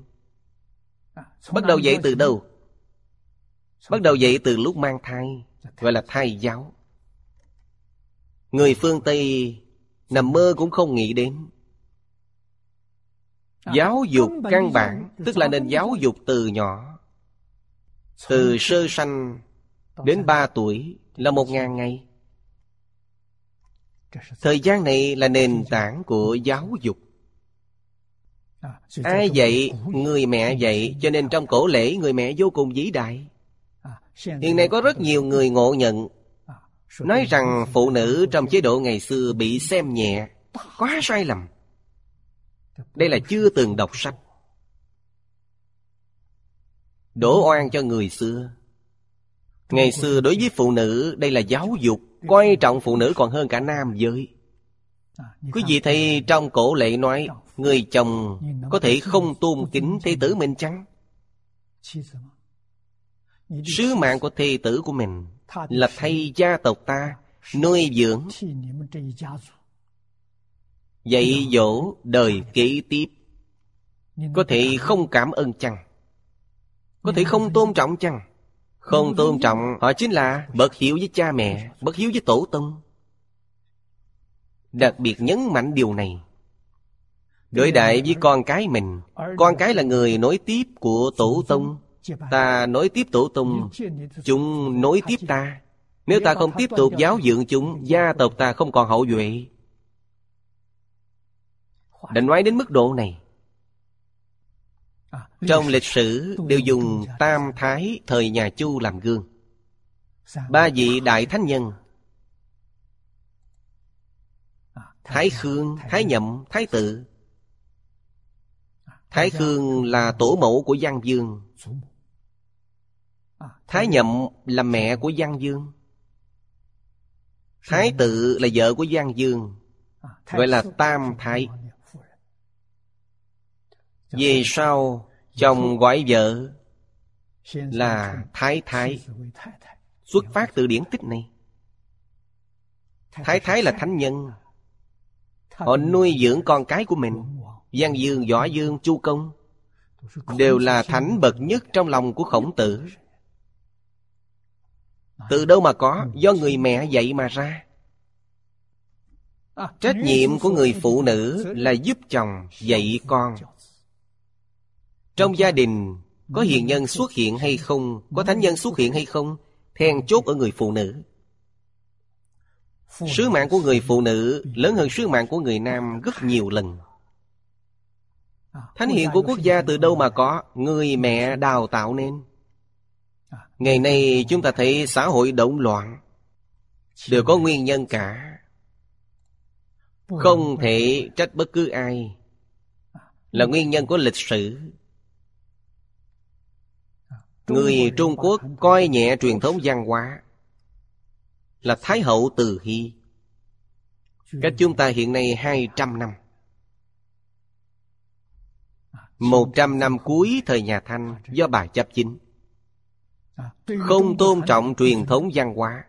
Bắt đầu dạy từ đâu? Bắt đầu dạy từ lúc mang thai, gọi là thai giáo. Người phương Tây nằm mơ cũng không nghĩ đến. Giáo dục căn bản tức là nền giáo dục từ nhỏ. Từ sơ sanh đến ba tuổi là một ngàn ngày. Thời gian này là nền tảng của giáo dục. Ai dạy? Người mẹ dạy. Cho nên trong cổ lễ, người mẹ vô cùng vĩ đại. Hiện nay có rất nhiều người ngộ nhận, nói rằng phụ nữ trong chế độ ngày xưa bị xem nhẹ, quá sai lầm. Đây là chưa từng đọc sách, đổ oan cho người xưa. Ngày xưa đối với phụ nữ, đây là giáo dục, coi trọng phụ nữ còn hơn cả nam giới. Quý vị thấy trong cổ lệ nói, người chồng có thể không tôn kính thê tử mình chăng? Sứ mạng của thê tử của mình là thay gia tộc ta nuôi dưỡng, dạy dỗ đời kế tiếp. Có thể không cảm ơn chăng? Có thể không tôn trọng chăng? Không tôn trọng, họ chính là bất hiếu với cha mẹ, bất hiếu với tổ tông. Đặc biệt nhấn mạnh điều này. Đối đại với con cái mình, con cái là người nối tiếp của tổ tông. Ta nối tiếp tổ tông, chúng nối tiếp ta. Nếu ta không tiếp tục giáo dưỡng chúng, gia tộc ta không còn hậu duệ. Đã nói đến mức độ này. Trong lịch sử đều dùng Tam Thái thời nhà Chu làm gương. Ba vị đại thánh nhân Thái Khương, Thái Nhậm, Thái Tự. Thái Khương là tổ mẫu của Giang Vương, Thái Nhậm là mẹ của Giang Vương, Thái Tự là vợ của Giang Vương, gọi là Tam Thái. Về sau chồng gọi vợ là Thái Thái, xuất phát từ điển tích này. Thái Thái là thánh nhân, họ nuôi dưỡng con cái của mình. Giang Vương, Võ Vương, Chu Công đều là thánh bậc nhất trong lòng của Khổng Tử. Từ đâu mà có? Do người mẹ dạy mà ra. Trách nhiệm của người phụ nữ là giúp chồng dạy con. Trong gia đình có hiền nhân xuất hiện hay không, có thánh nhân xuất hiện hay không, then chốt ở người phụ nữ. Sứ mạng của người phụ nữ lớn hơn sứ mạng của người nam rất nhiều lần. Thánh hiền của quốc gia từ đâu mà có? Người mẹ đào tạo nên. Ngày nay chúng ta thấy xã hội động loạn đều có nguyên nhân cả, không thể trách bất cứ ai, là nguyên nhân của lịch sử. Người Trung Quốc coi nhẹ truyền thống văn hóa, là Thái hậu Từ Hy, cách chúng ta hiện nay hai trăm năm. Một trăm năm cuối thời nhà Thanh do bà chấp chính, không tôn trọng truyền thống văn hóa.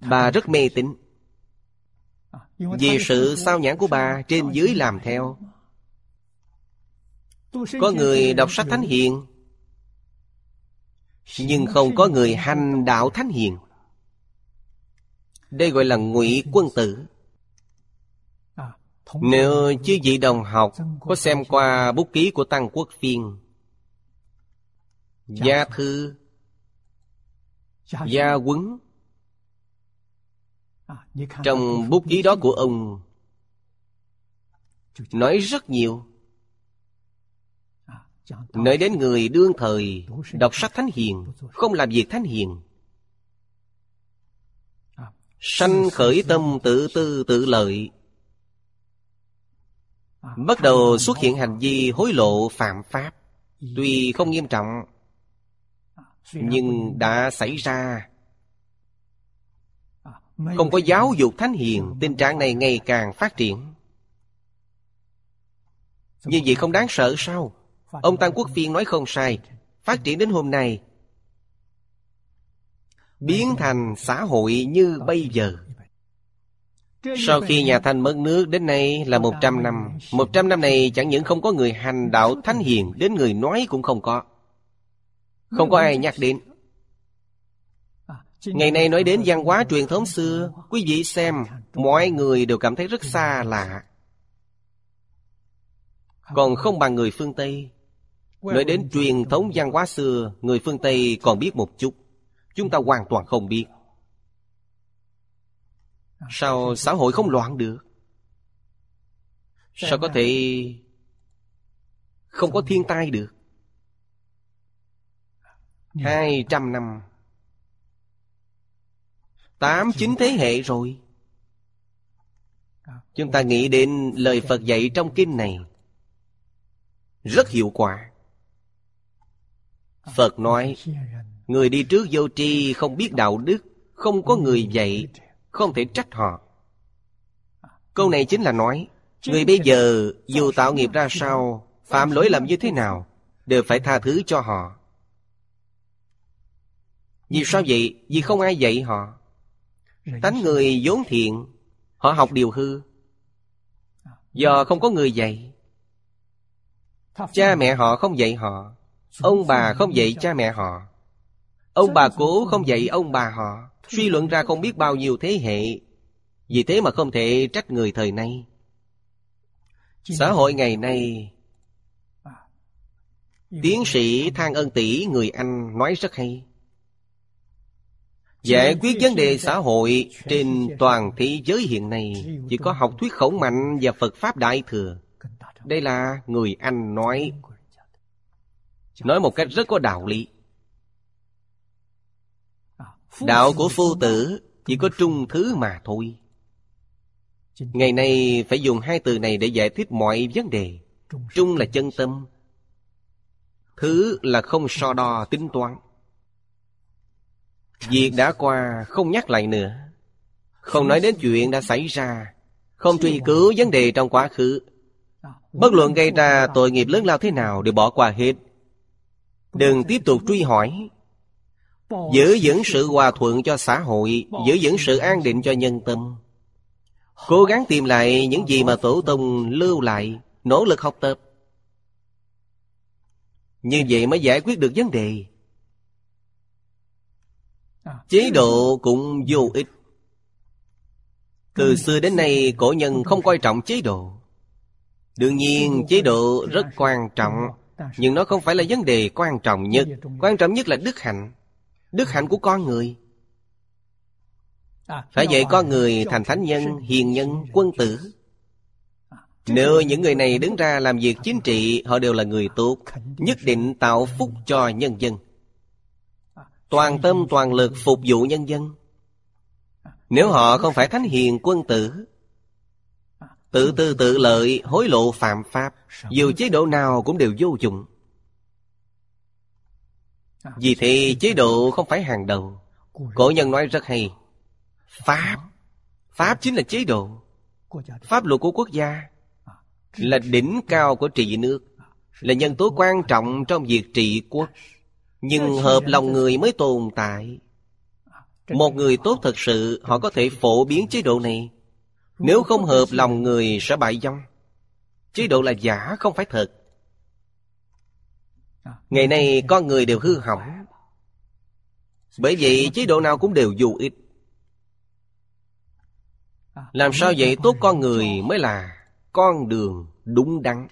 Bà rất mê tín. Vì sự sao nhãn của bà, trên dưới làm theo. Có người đọc sách thánh hiền, nhưng không có người hành đạo thánh hiền. Đây gọi là ngụy quân tử. Nếu chứ vị đồng học có xem qua bút ký của Tăng Quốc Phiên, gia thư, gia huấn, trong bút ký đó của ông nói rất nhiều, nói đến người đương thời đọc sách thánh hiền, không làm việc thánh hiền, sanh khởi tâm tự tư tự lợi, bắt đầu xuất hiện hành vi hối lộ phạm pháp. Tuy không nghiêm trọng nhưng đã xảy ra. Không có giáo dục thánh hiền, tình trạng này ngày càng phát triển. Như vậy không đáng sợ sao? Ông Tăng Quốc Phiên nói không sai. Phát triển đến hôm nay, biến thành xã hội như bây giờ. Sau khi nhà Thanh mất nước đến nay là một trăm năm. Một trăm năm này chẳng những không có người hành đạo thánh hiền, đến người nói cũng không có, không có ai nhắc đến. Ngày nay nói đến văn hóa truyền thống xưa, quý vị xem, mọi người đều cảm thấy rất xa lạ. Còn không bằng người phương Tây. Nói đến truyền thống văn hóa xưa, người phương Tây còn biết một chút, chúng ta hoàn toàn không biết. Sao xã hội không loạn được? Sao có thể không có thiên tai được? Hai trăm năm, tám chín thế hệ rồi. Chúng ta nghĩ đến lời Phật dạy trong kinh này rất hiệu quả. Phật nói người đi trước vô tri, không biết đạo đức, không có người dạy, không thể trách họ. Câu này chính là nói người bây giờ dù tạo nghiệp ra sao, phạm lỗi lầm như thế nào, đều phải tha thứ cho họ. Vì sao vậy? Vì không ai dạy họ. Tánh người vốn thiện, họ học điều hư. Do không có người dạy, cha mẹ họ không dạy họ, ông bà không dạy cha mẹ họ, ông bà cố không dạy ông bà họ, suy luận ra không biết bao nhiêu thế hệ. Vì thế mà không thể trách người thời nay. Xã hội ngày nay, tiến sĩ Thang Ân Tỷ người Anh nói rất hay, giải quyết vấn đề xã hội trên toàn thế giới hiện nay chỉ có học thuyết Khổng Mạnh và Phật Pháp Đại Thừa. Đây là người Anh nói, nói một cách rất có đạo lý. Đạo của Phu Tử chỉ có trung thứ mà thôi. Ngày nay phải dùng hai từ này để giải thích mọi vấn đề. Trung là chân tâm, thứ là không so đo tính toán. Việc đã qua không nhắc lại nữa, không nói đến chuyện đã xảy ra, không truy cứu vấn đề trong quá khứ. Bất luận gây ra tội nghiệp lớn lao thế nào đều bỏ qua hết. Đừng tiếp tục truy hỏi. Giữ vững sự hòa thuận cho xã hội, giữ vững sự an định cho nhân tâm. Cố gắng tìm lại những gì mà tổ tông lưu lại, nỗ lực học tập. Như vậy mới giải quyết được vấn đề. Chế độ cũng vô ích. Từ xưa đến nay cổ nhân không coi trọng chế độ. Đương nhiên chế độ rất quan trọng, nhưng nó không phải là vấn đề quan trọng nhất. Quan trọng nhất là đức hạnh. Đức hạnh của con người. Phải dạy con người thành thánh nhân, hiền nhân, quân tử. Nếu những người này đứng ra làm việc chính trị, họ đều là người tốt, nhất định tạo phúc cho nhân dân, toàn tâm toàn lực phục vụ nhân dân. Nếu họ không phải thánh hiền quân tử, tự tư tự lợi, hối lộ phạm pháp, dù chế độ nào cũng đều vô dụng. Vì thế chế độ không phải hàng đầu. Cổ nhân nói rất hay: Pháp Pháp chính là chế độ. Pháp luật của quốc gia là đỉnh cao của trị nước, là nhân tố quan trọng trong việc trị quốc. Nhưng hợp lòng người mới tồn tại. Một người tốt thật sự, họ có thể phổ biến chế độ này. Nếu không hợp lòng người sẽ bại vong. Chế độ là giả không phải thật. Ngày nay con người đều hư hỏng. Bởi vậy chế độ nào cũng đều vô ích. Làm sao vậy? Tốt con người mới là con đường đúng đắn.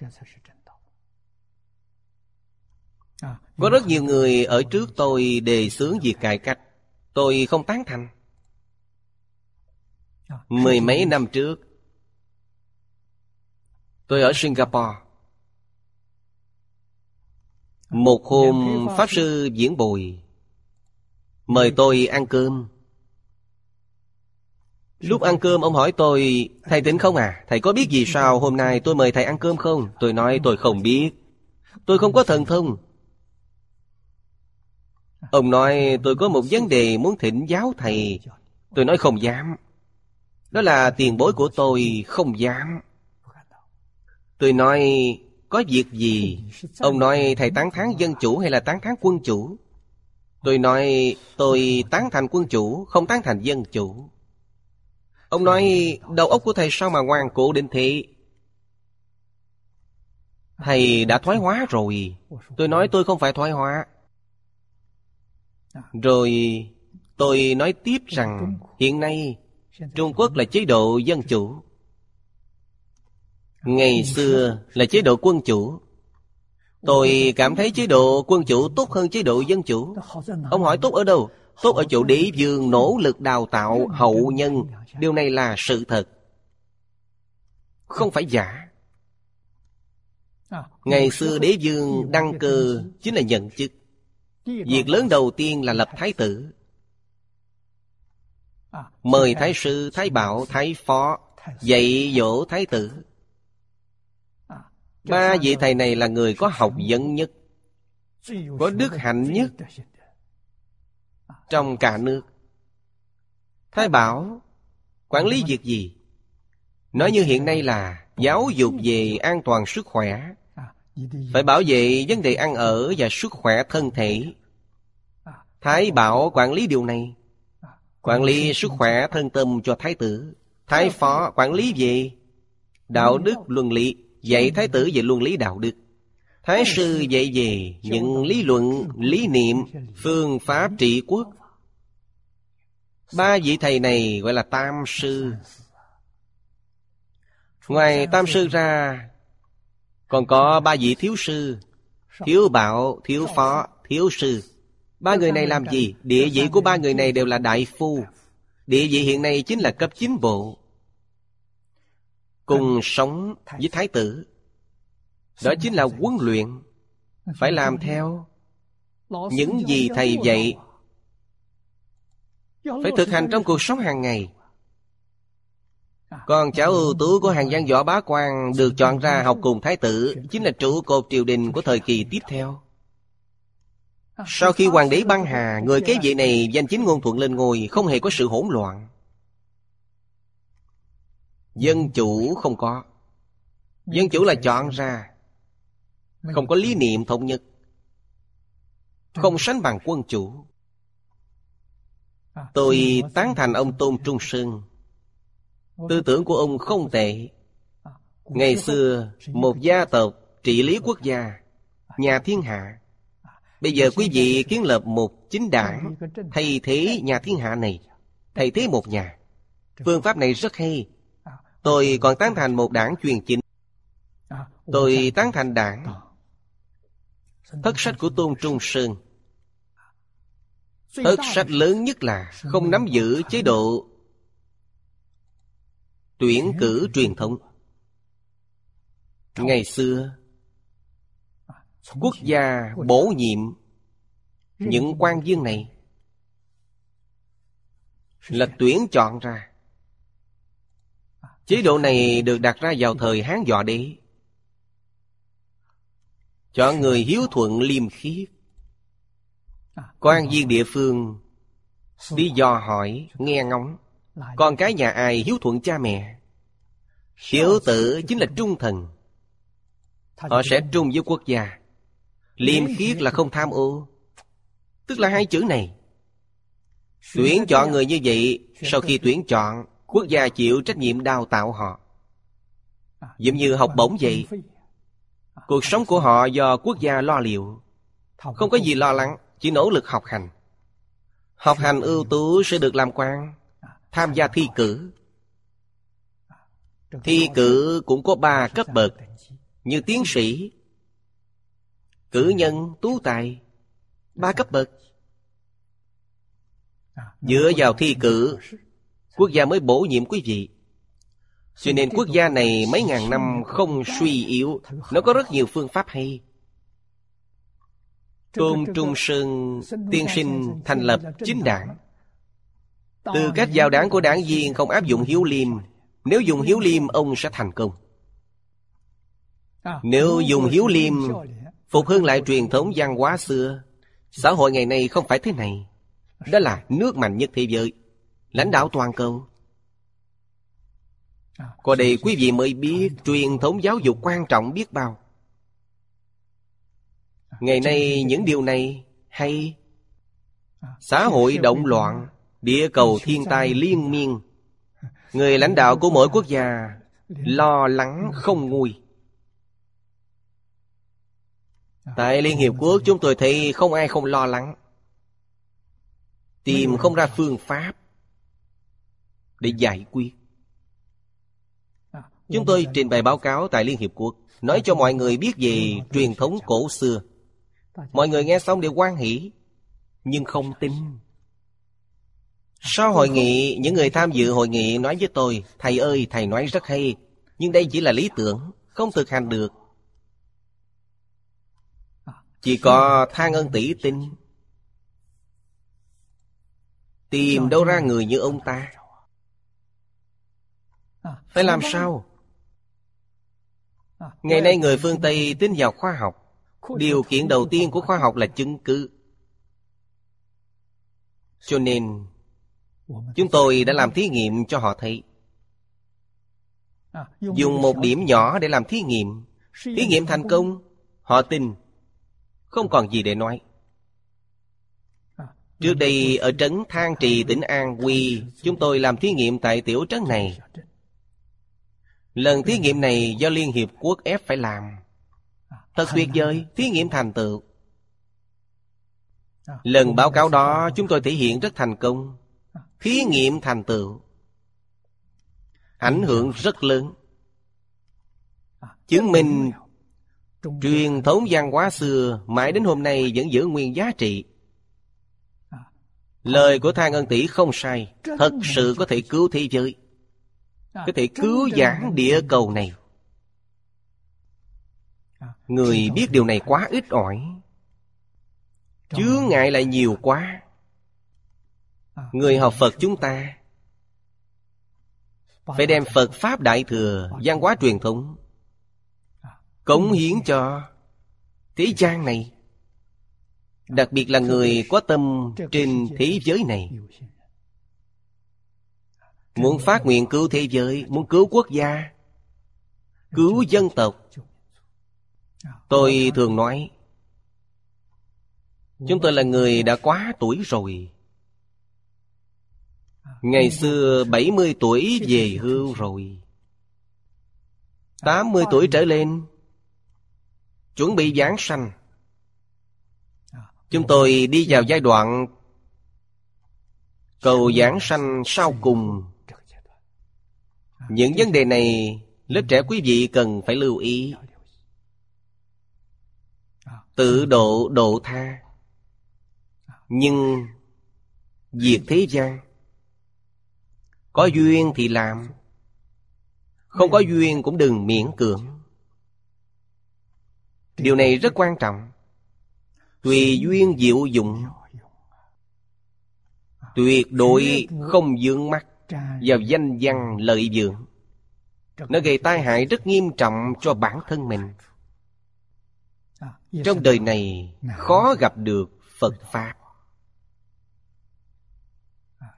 Có rất nhiều người ở trước tôi đề xướng việc cải cách, tôi không tán thành. Mười mấy năm trước, tôi ở Singapore. Một hôm Pháp Sư Diễn Bồi mời tôi ăn cơm. Lúc ăn cơm ông hỏi tôi: Thầy Tịnh Không à, thầy có biết vì sao hôm nay tôi mời thầy ăn cơm không? Tôi nói tôi không biết, tôi không có thần thông. Ông nói tôi có một vấn đề muốn thỉnh giáo thầy. Tôi nói không dám. Đó là tiền bối của tôi, không dám. Tôi nói có việc gì? Ông nói thầy tán thán dân chủ hay là tán thán quân chủ? Tôi nói tôi tán thành quân chủ, không tán thành dân chủ. Ông nói đầu óc của thầy sao mà ngoan cố đến thế? Thầy đã thoái hóa rồi. Tôi nói tôi không phải thoái hóa. Rồi tôi nói tiếp rằng hiện nay Trung Quốc là chế độ dân chủ, ngày xưa là chế độ quân chủ. Tôi cảm thấy chế độ quân chủ tốt hơn chế độ dân chủ. Ông hỏi tốt ở đâu? Tốt ở chỗ đế vương nỗ lực đào tạo hậu nhân. Điều này là sự thật, không phải giả. Ngày xưa đế vương đăng cơ chính là nhận chức. Việc lớn đầu tiên là lập thái tử, mời thái sư, thái bảo, thái phó dạy dỗ thái tử. Ba vị thầy này là người có học vấn nhất, có đức hạnh nhất trong cả nước. Thái bảo quản lý việc gì? Nói như hiện nay là giáo dục về an toàn sức khỏe, phải bảo vệ vấn đề ăn ở và sức khỏe thân thể. Thái bảo quản lý điều này, quản lý sức khỏe thân tâm cho thái tử. Thái phó quản lý về đạo đức luân lý, dạy thái tử về luân lý đạo đức. Thái sư dạy về những lý luận, lý niệm, phương pháp trị quốc. Ba vị thầy này gọi là tam sư. Ngoài tam sư ra còn có ba vị thiếu sư: thiếu bảo, thiếu phó, thiếu sư. Ba người này làm gì? Địa vị của ba người này đều là đại phu. Địa vị hiện nay chính là cấp chính bộ, cùng sống với thái tử. Đó chính là huấn luyện, phải làm theo những gì thầy dạy, phải thực hành trong cuộc sống hàng ngày. Con cháu ưu tú của hàng văn võ bá quan được chọn ra học cùng thái tử, chính là trụ cột triều đình của thời kỳ tiếp theo. Sau khi hoàng đế băng hà, người kế vị này danh chính ngôn thuận lên ngôi, không hề có sự hỗn loạn. Dân chủ không có. Dân chủ là chọn ra, không có lý niệm thống nhất, không sánh bằng quân chủ. Tôi tán thành ông Tôn Trung Sơn, tư tưởng của ông không tệ. Ngày xưa một gia tộc trị lý quốc gia, nhà thiên hạ. Bây giờ quý vị kiến lập một chính đảng, thay thế nhà thiên hạ này, thay thế một nhà. Phương pháp này rất hay. Tôi còn tán thành một đảng chuyên chính. Tôi tán thành đảng thất sách của Tôn Trung Sơn. Thất sách lớn nhất là không nắm giữ chế độ tuyển cử truyền thống. Ngày xưa quốc gia bổ nhiệm những quan viên này là tuyển chọn ra. Chế độ này được đặt ra vào thời Hán Võ Đế. Chọn người hiếu thuận liêm khiết. Quan viên địa phương đi dò hỏi, nghe ngóng con cái nhà ai hiếu thuận cha mẹ. Hiếu tử chính là trung thần, họ sẽ trung với quốc gia. Liêm khiết là không tham ô, tức là hai chữ này. Tuyển chọn người như vậy, sau khi tuyển chọn, quốc gia chịu trách nhiệm đào tạo họ, giống như học bổng vậy. Cuộc sống của họ do quốc gia lo liệu, không có gì lo lắng, chỉ nỗ lực học hành. Học hành ưu tú sẽ được làm quan, tham gia thi cử. Thi cử cũng có ba cấp bậc, như tiến sĩ, cử nhân, tú tài, ba cấp bậc. Dựa vào thi cử, quốc gia mới bổ nhiệm quý vị. Cho nên quốc gia này mấy ngàn năm không suy yếu. Nó có rất nhiều phương pháp hay. Tôn Trung Sơn tiên sinh thành lập chính đảng. Tư cách vào đảng của đảng viên không áp dụng hiếu liêm. Nếu dùng hiếu liêm, ông sẽ thành công. Nếu dùng hiếu liêm, phục hưng lại truyền thống văn hóa xưa. Xã hội ngày nay không phải thế này. Đó là nước mạnh nhất thế giới, lãnh đạo toàn cầu. Qua đây quý vị mới biết truyền thống giáo dục quan trọng biết bao. Ngày nay những điều này hay. Xã hội động loạn, địa cầu thiên tai liên miên, người lãnh đạo của mỗi quốc gia lo lắng không nguôi. Tại Liên Hiệp Quốc chúng tôi thấy không ai không lo lắng, tìm không ra phương pháp để giải quyết. Chúng tôi trình bày báo cáo tại Liên Hiệp Quốc, nói cho mọi người biết về truyền thống cổ xưa. Mọi người nghe xong đều hoan hỉ, nhưng không tin. Sau hội nghị, những người tham dự hội nghị nói với tôi, thầy ơi, thầy nói rất hay, nhưng đây chỉ là lý tưởng, không thực hành được. Chỉ có than ơn tỷ tinh, tìm đâu ra người như ông ta. Phải làm sao? Ngày nay người phương Tây tin vào khoa học. Điều kiện đầu tiên của khoa học là chứng cứ. Cho nên chúng tôi đã làm thí nghiệm cho họ thấy. Dùng một điểm nhỏ để làm thí nghiệm. Thí nghiệm thành công, họ tin, không còn gì để nói. Trước đây ở trấn Thang Trì, tỉnh An Huy, chúng tôi làm thí nghiệm tại tiểu trấn này. Lần thí nghiệm này do Liên Hiệp Quốc ép phải làm. Thật tuyệt vời, thí nghiệm thành tựu. Lần báo cáo đó chúng tôi thể hiện rất thành công. Thí nghiệm thành tựu, ảnh hưởng rất lớn, chứng minh truyền thống văn hóa xưa mãi đến hôm nay vẫn giữ nguyên giá trị. Lời của Thang Ân Tỷ không sai, thật sự có thể cứu thế giới, có thể cứu giảng địa cầu này. Người biết điều này quá ít ỏi, chướng ngại lại nhiều quá. Người học Phật chúng ta phải đem Phật Pháp Đại Thừa, văn hóa truyền thống cống hiến cho thế gian này, đặc biệt là người có tâm trên thế giới này. Muốn phát nguyện cứu thế giới, muốn cứu quốc gia, cứu dân tộc. Tôi thường nói, chúng tôi là người đã quá tuổi rồi. Ngày xưa bảy mươi tuổi về hưu rồi, tám mươi tuổi trở lên chuẩn bị giáng sanh. Chúng tôi đi vào giai đoạn cầu giảng sanh sau cùng. Những vấn đề này lớp trẻ quý vị cần phải lưu ý. Tự độ độ tha, nhưng diệt thế gian. Có duyên thì làm, không có duyên cũng đừng miễn cưỡng. Điều này rất quan trọng. Tùy duyên diệu dụng, tuyệt đối không vướng mắc vào danh văn lợi dưỡng. Nó gây tai hại rất nghiêm trọng cho bản thân mình. Trong đời này khó gặp được Phật Pháp.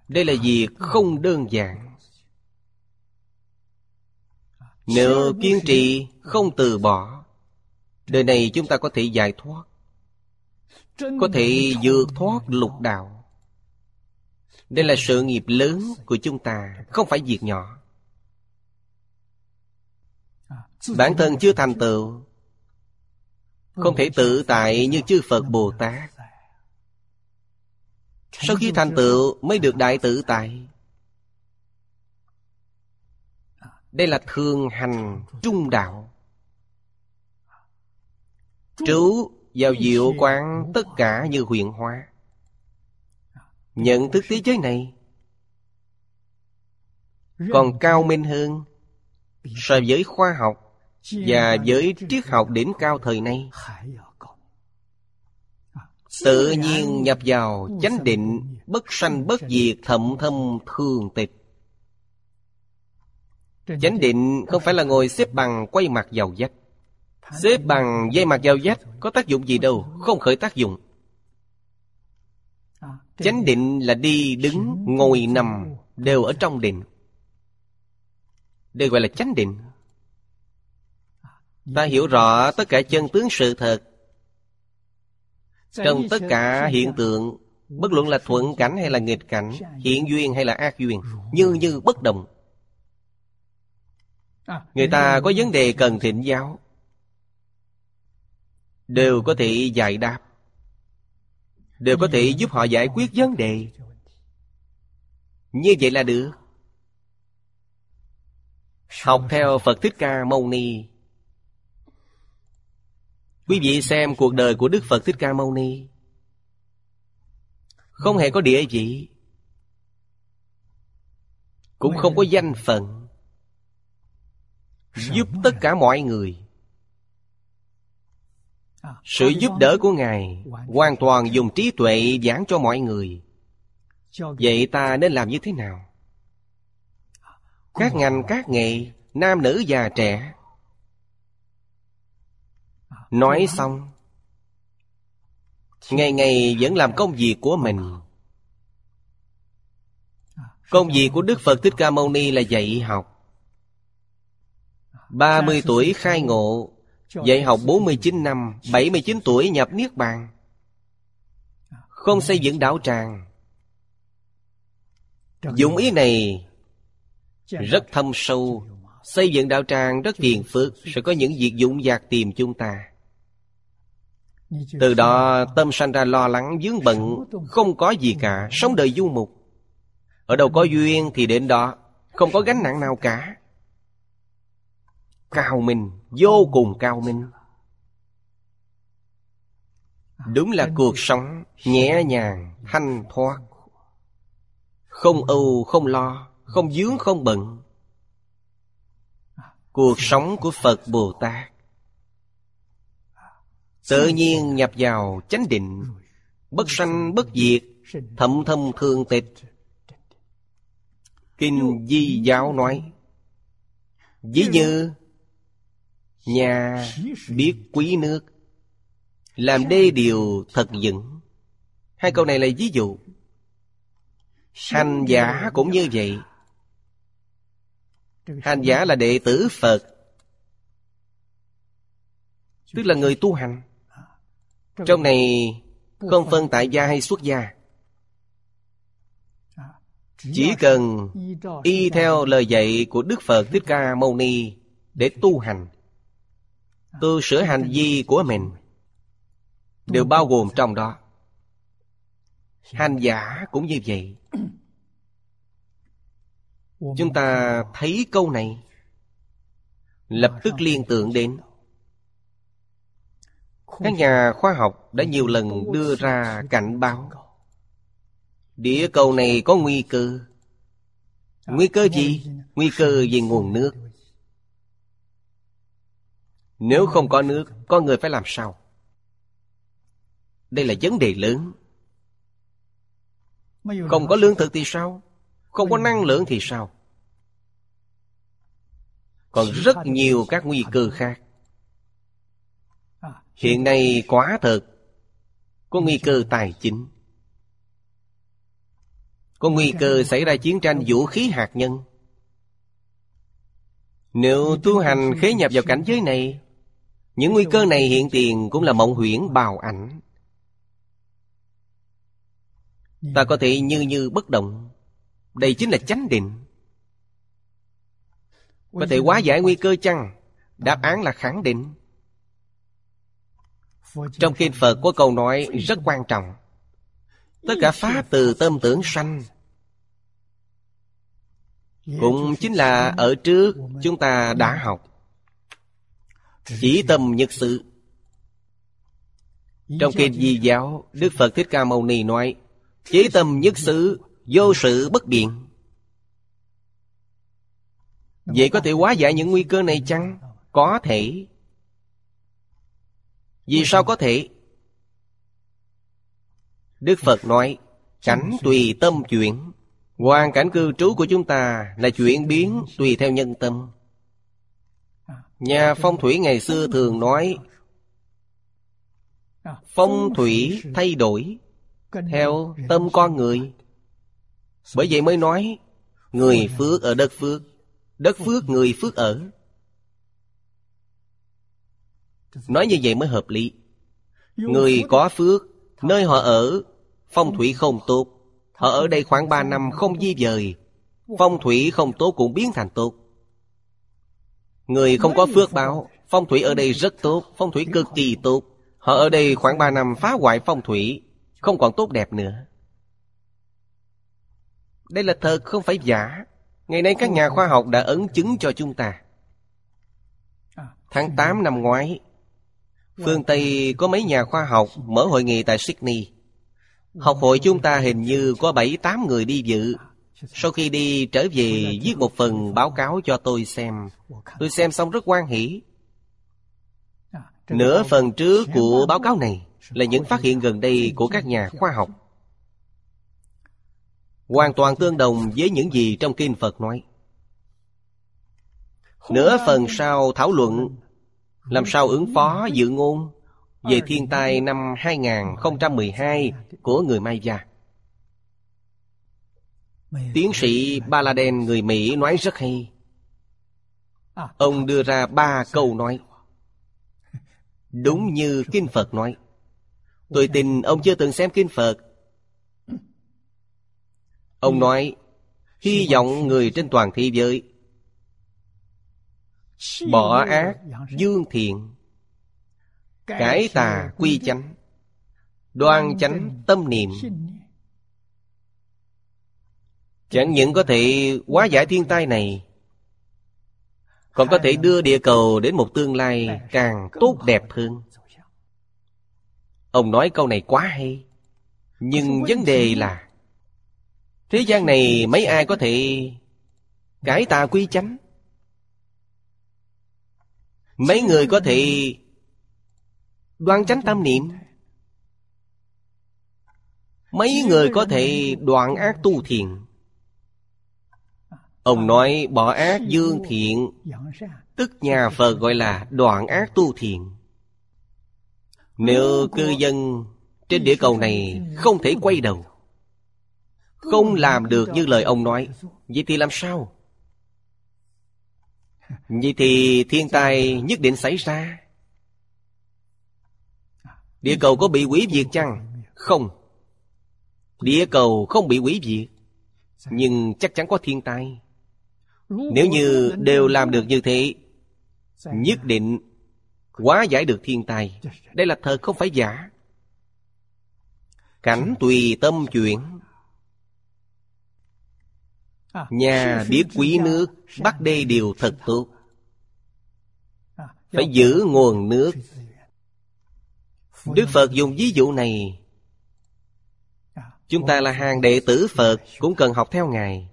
Đây là việc không đơn giản. Nếu kiên trì không từ bỏ, đời này chúng ta có thể giải thoát, có thể vượt thoát lục đạo. Đây là sự nghiệp lớn của chúng ta, không phải việc nhỏ. Bản thân chưa thành tựu, không thể tự tại như chư Phật Bồ Tát. Sau khi thành tựu mới được đại tự tại. Đây là thường hành trung đạo. Trú vào diệu quán tất cả như huyện hóa. Nhận thức thế giới này còn cao minh hơn so với khoa học và với triết học đỉnh cao thời nay. Tự nhiên nhập vào chánh định bất sanh bất diệt thậm thâm thường tịch. Chánh định không phải là ngồi xếp bằng quay mặt vào vách. Xếp bằng dây mặt vào vách có tác dụng gì đâu, không khởi tác dụng. Chánh định là đi, đứng, ngồi, nằm đều ở trong định. Đây gọi là chánh định. Ta hiểu rõ tất cả chân tướng sự thật. Trong tất cả hiện tượng, bất luận là thuận cảnh hay là nghịch cảnh, hiện duyên hay là ác duyên, như như bất đồng. Người ta có vấn đề cần thỉnh giáo, đều có thể giải đáp, đều có thể giúp họ giải quyết vấn đề. Như vậy là được. Học theo Phật Thích Ca Mâu Ni. Quý vị xem cuộc đời của Đức Phật Thích Ca Mâu Ni, không hề có địa vị, cũng không có danh phận, giúp tất cả mọi người. Sự giúp đỡ của Ngài hoàn toàn dùng trí tuệ giảng cho mọi người. Vậy ta nên làm như thế nào? Các ngành các nghề, nam nữ già trẻ. Nói xong, ngày ngày vẫn làm công việc của mình. Công việc của Đức Phật Thích Ca Mâu Ni là dạy học. ba mươi tuổi khai ngộ, dạy học bốn mươi chín năm, bảy mươi chín tuổi nhập Niết Bàn. Không xây dựng đạo tràng. Dụng ý này rất thâm sâu. Xây dựng đạo tràng rất phiền phức, sẽ có những việc dũng dạc tìm chúng ta. Từ đó tâm sanh ra lo lắng, vướng bận, không có gì cả, sống đời du mục. Ở đâu có duyên thì đến đó, không có gánh nặng nào cả. Cao minh, vô cùng cao minh. Đúng là cuộc sống nhẹ nhàng, thanh thoát, không âu, không lo, không vướng, không bận. Cuộc sống của Phật Bồ Tát tự nhiên nhập vào chánh định bất sanh bất diệt thậm thâm thường tịch. Kinh Di Giáo nói Ví như nhà biết quý nước, làm đê điều thật vững. Hai câu này là ví dụ. Hành giả cũng như vậy. Hành giả là đệ tử Phật, tức là người tu hành. Trong này không phân tại gia hay xuất gia. Chỉ cần y theo lời dạy của Đức Phật Thích Ca Mâu Ni để tu hành, tu sửa hành vi của mình đều bao gồm trong đó. Hành giả cũng như vậy. Chúng ta thấy câu này lập tức liên tưởng đến. Các nhà khoa học đã nhiều lần đưa ra cảnh báo địa cầu này có nguy cơ. Nguy cơ gì? Nguy cơ về nguồn nước. Nếu không có nước, con người phải làm sao? Đây là vấn đề lớn. Không có lương thực thì sao? Không có năng lượng thì sao? Còn rất nhiều các nguy cơ khác. Hiện nay quả thật có nguy cơ tài chính, có nguy cơ xảy ra chiến tranh vũ khí hạt nhân. Nếu tu hành khế nhập vào cảnh giới này, những nguy cơ này hiện tiền cũng là mộng huyễn bào ảnh. Ta có thể như như bất động. Đây chính là chánh định. Có thể hóa giải nguy cơ chăng? Đáp án là khẳng định. Trong kinh Phật có câu nói rất quan trọng: tất cả pháp từ tâm tưởng sanh. Cũng chính là ở trước chúng ta đã học chỉ tâm nhật sự. Trong kinh Di Giáo, Đức Phật Thích Ca Mâu Ni nói: chỉ tâm nhất sự, vô sự bất biện. Vậy có thể hóa giải những nguy cơ này chăng? Có thể. Vì sao có thể? Đức Phật nói: cảnh tùy tâm chuyển. Hoàn cảnh cư trú của chúng ta là chuyển biến tùy theo nhân tâm. Nhà phong thủy ngày xưa thường nói phong thủy thay đổi theo tâm con người. Bởi vậy mới nói người phước ở đất phước, đất phước người phước ở. Nói như vậy mới hợp lý. Người có phước, nơi họ ở phong thủy không tốt, họ ở đây khoảng ba năm không di dời, phong thủy không tốt cũng biến thành tốt. Người không có phước báo, phong thủy ở đây rất tốt, phong thủy cực kỳ tốt, họ ở đây khoảng ba năm phá hoại phong thủy, không còn tốt đẹp nữa. Đây là thật, không phải giả. Ngày nay các nhà khoa học đã ấn chứng cho chúng ta. Tháng tám năm ngoái, phương Tây có mấy nhà khoa học mở hội nghị tại Sydney. Học hội chúng ta hình như có bảy tám người đi dự. Sau khi đi trở về viết một phần báo cáo cho tôi xem. Tôi xem xong rất hoan hỉ. Nửa phần trước của báo cáo này là những phát hiện gần đây của các nhà khoa học, hoàn toàn tương đồng với những gì trong kinh Phật nói. Nửa phần sau thảo luận làm sao ứng phó dự ngôn về thiên tai năm hai không một hai của người Maya. Tiến sĩ Baladen người Mỹ nói rất hay. Ông đưa ra ba câu nói đúng như kinh Phật nói. Tôi tin ông chưa từng xem kinh Phật. Ông nói hy vọng người trên toàn thế giới bỏ ác dương thiện, cải tà quy chánh, đoan chánh tâm niệm. Chẳng những có thể hóa giải thiên tai này, còn có thể đưa địa cầu đến một tương lai càng tốt đẹp hơn. Ông nói câu này quá hay. Nhưng vấn đề là thế gian này mấy ai có thể cải tà quy chánh? Mấy người có thể đoan chánh tâm niệm? Mấy người có thể đoạn ác tu thiện? Ông nói bỏ ác dương thiện, tức nhà Phật gọi là đoạn ác tu thiện. Nếu cư dân trên địa cầu này không thể quay đầu, không làm được như lời ông nói, vậy thì làm sao? Vậy thì thiên tai nhất định xảy ra. Địa cầu có bị hủy diệt chăng? Không. Địa cầu không bị hủy diệt, nhưng chắc chắn có thiên tai. Nếu như đều làm được như thế, nhất định hóa giải được thiên tai. Đây là thật không phải giả. Cảnh tùy tâm chuyển. Nhà biết quý nước, Bắc Đê đều thật tốt. Phải giữ nguồn nước. Đức Phật dùng ví dụ này. Chúng ta là hàng đệ tử Phật cũng cần học theo Ngài.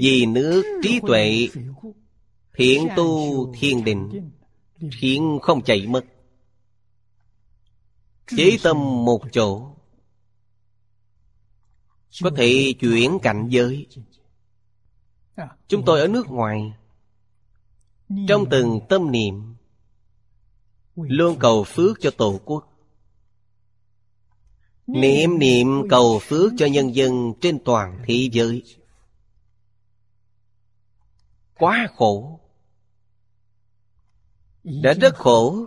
Vì nước trí tuệ, thiện tu thiền định, khiến không chạy mất. Chế tâm một chỗ, có thể chuyển cảnh giới. Chúng tôi ở nước ngoài, trong từng tâm niệm luôn cầu phước cho Tổ quốc, niệm niệm cầu phước cho nhân dân trên toàn thế giới. Quá khổ, đã rất khổ,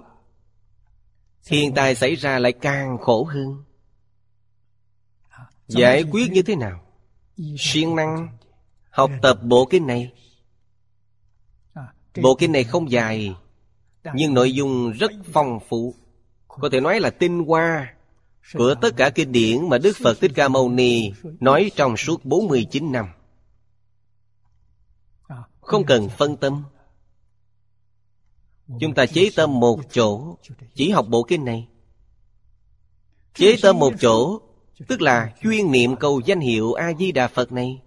thiên tai xảy ra lại càng khổ hơn. Giải quyết như thế nào? Siêng năng học tập bộ kinh này. Bộ kinh này không dài, nhưng nội dung rất phong phú, có thể nói là tinh hoa của tất cả kinh điển mà Đức Phật Thích Ca Mâu Ni nói trong suốt bốn mươi chín năm. Không cần phân tâm. Chúng ta chế tâm một chỗ, chỉ học bộ kinh này. Chế tâm một chỗ, tức là chuyên niệm câu danh hiệu A Di Đà Phật này.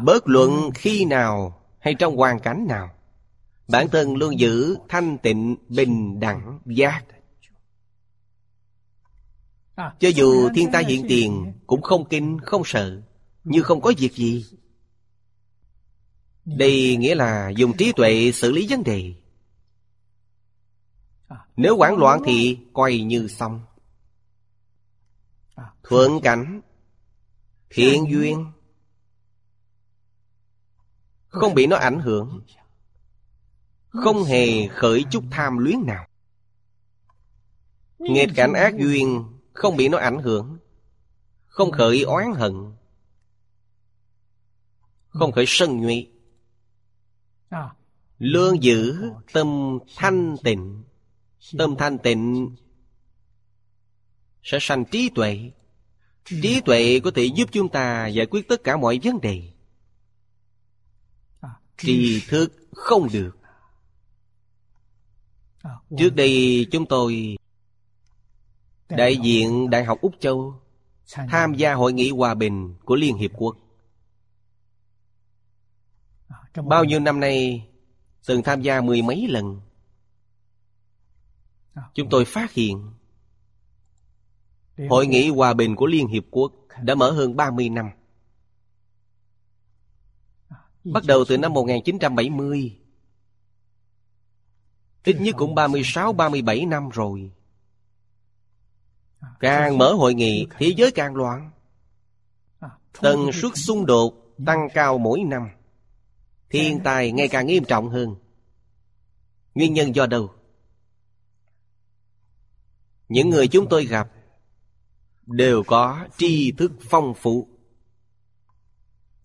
Bất luận khi nào hay trong hoàn cảnh nào, bản thân luôn giữ thanh tịnh, bình đẳng, giác. Cho dù thiên tai hiện tiền cũng không kinh, không sợ, như không có việc gì. Đây nghĩa là dùng trí tuệ xử lý vấn đề. Nếu hoảng loạn thì coi như xong. Thuận cảnh, thiện duyên, không bị nó ảnh hưởng, không hề khởi chút tham luyến nào. Nghịch cảnh ác duyên, không bị nó ảnh hưởng, không khởi oán hận, không khởi sân nhuệ. Luôn giữ tâm thanh tịnh. Tâm thanh tịnh sẽ sanh trí tuệ. Trí tuệ có thể giúp chúng ta giải quyết tất cả mọi vấn đề. Tri thức không được. Trước đây chúng tôi đại diện Đại học Úc Châu tham gia hội nghị hòa bình của Liên Hiệp Quốc. Bao nhiêu năm nay từng tham gia mười mấy lần. Chúng tôi phát hiện hội nghị hòa bình của Liên Hiệp Quốc đã mở hơn ba mươi năm. Bắt đầu từ năm một nghìn chín trăm bảy mươi, ít nhất cũng ba mươi sáu, ba mươi bảy năm rồi. Càng mở hội nghị, thế giới càng loạn. Tần suất xung đột tăng cao mỗi năm. Thiên tai ngày càng nghiêm trọng hơn. Nguyên nhân do đâu? Những người chúng tôi gặp đều có tri thức phong phú,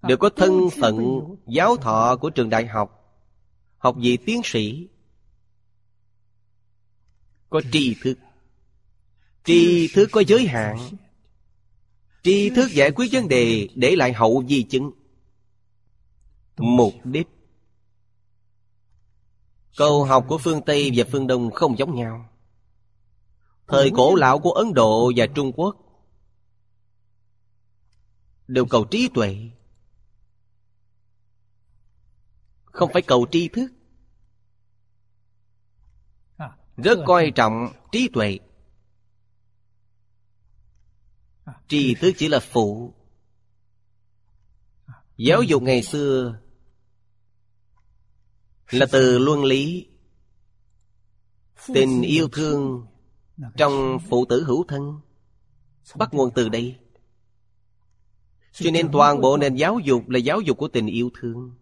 đều có thân phận giáo thọ của trường đại học, học vị tiến sĩ, có tri thức. Tri thức có giới hạn. Tri thức giải quyết vấn đề để lại hậu di chứng. Mục đích câu học của phương Tây và phương Đông không giống nhau. Thời cổ lão của Ấn Độ và Trung Quốc đều cầu trí tuệ, không phải cầu tri thức. Rất coi trọng trí tuệ. Tri thức chỉ là phụ. Giáo dục ngày xưa là từ luân lý, tình yêu thương trong phụ tử hữu thân bắt nguồn từ đây. Cho nên toàn bộ nền giáo dục là giáo dục của tình yêu thương.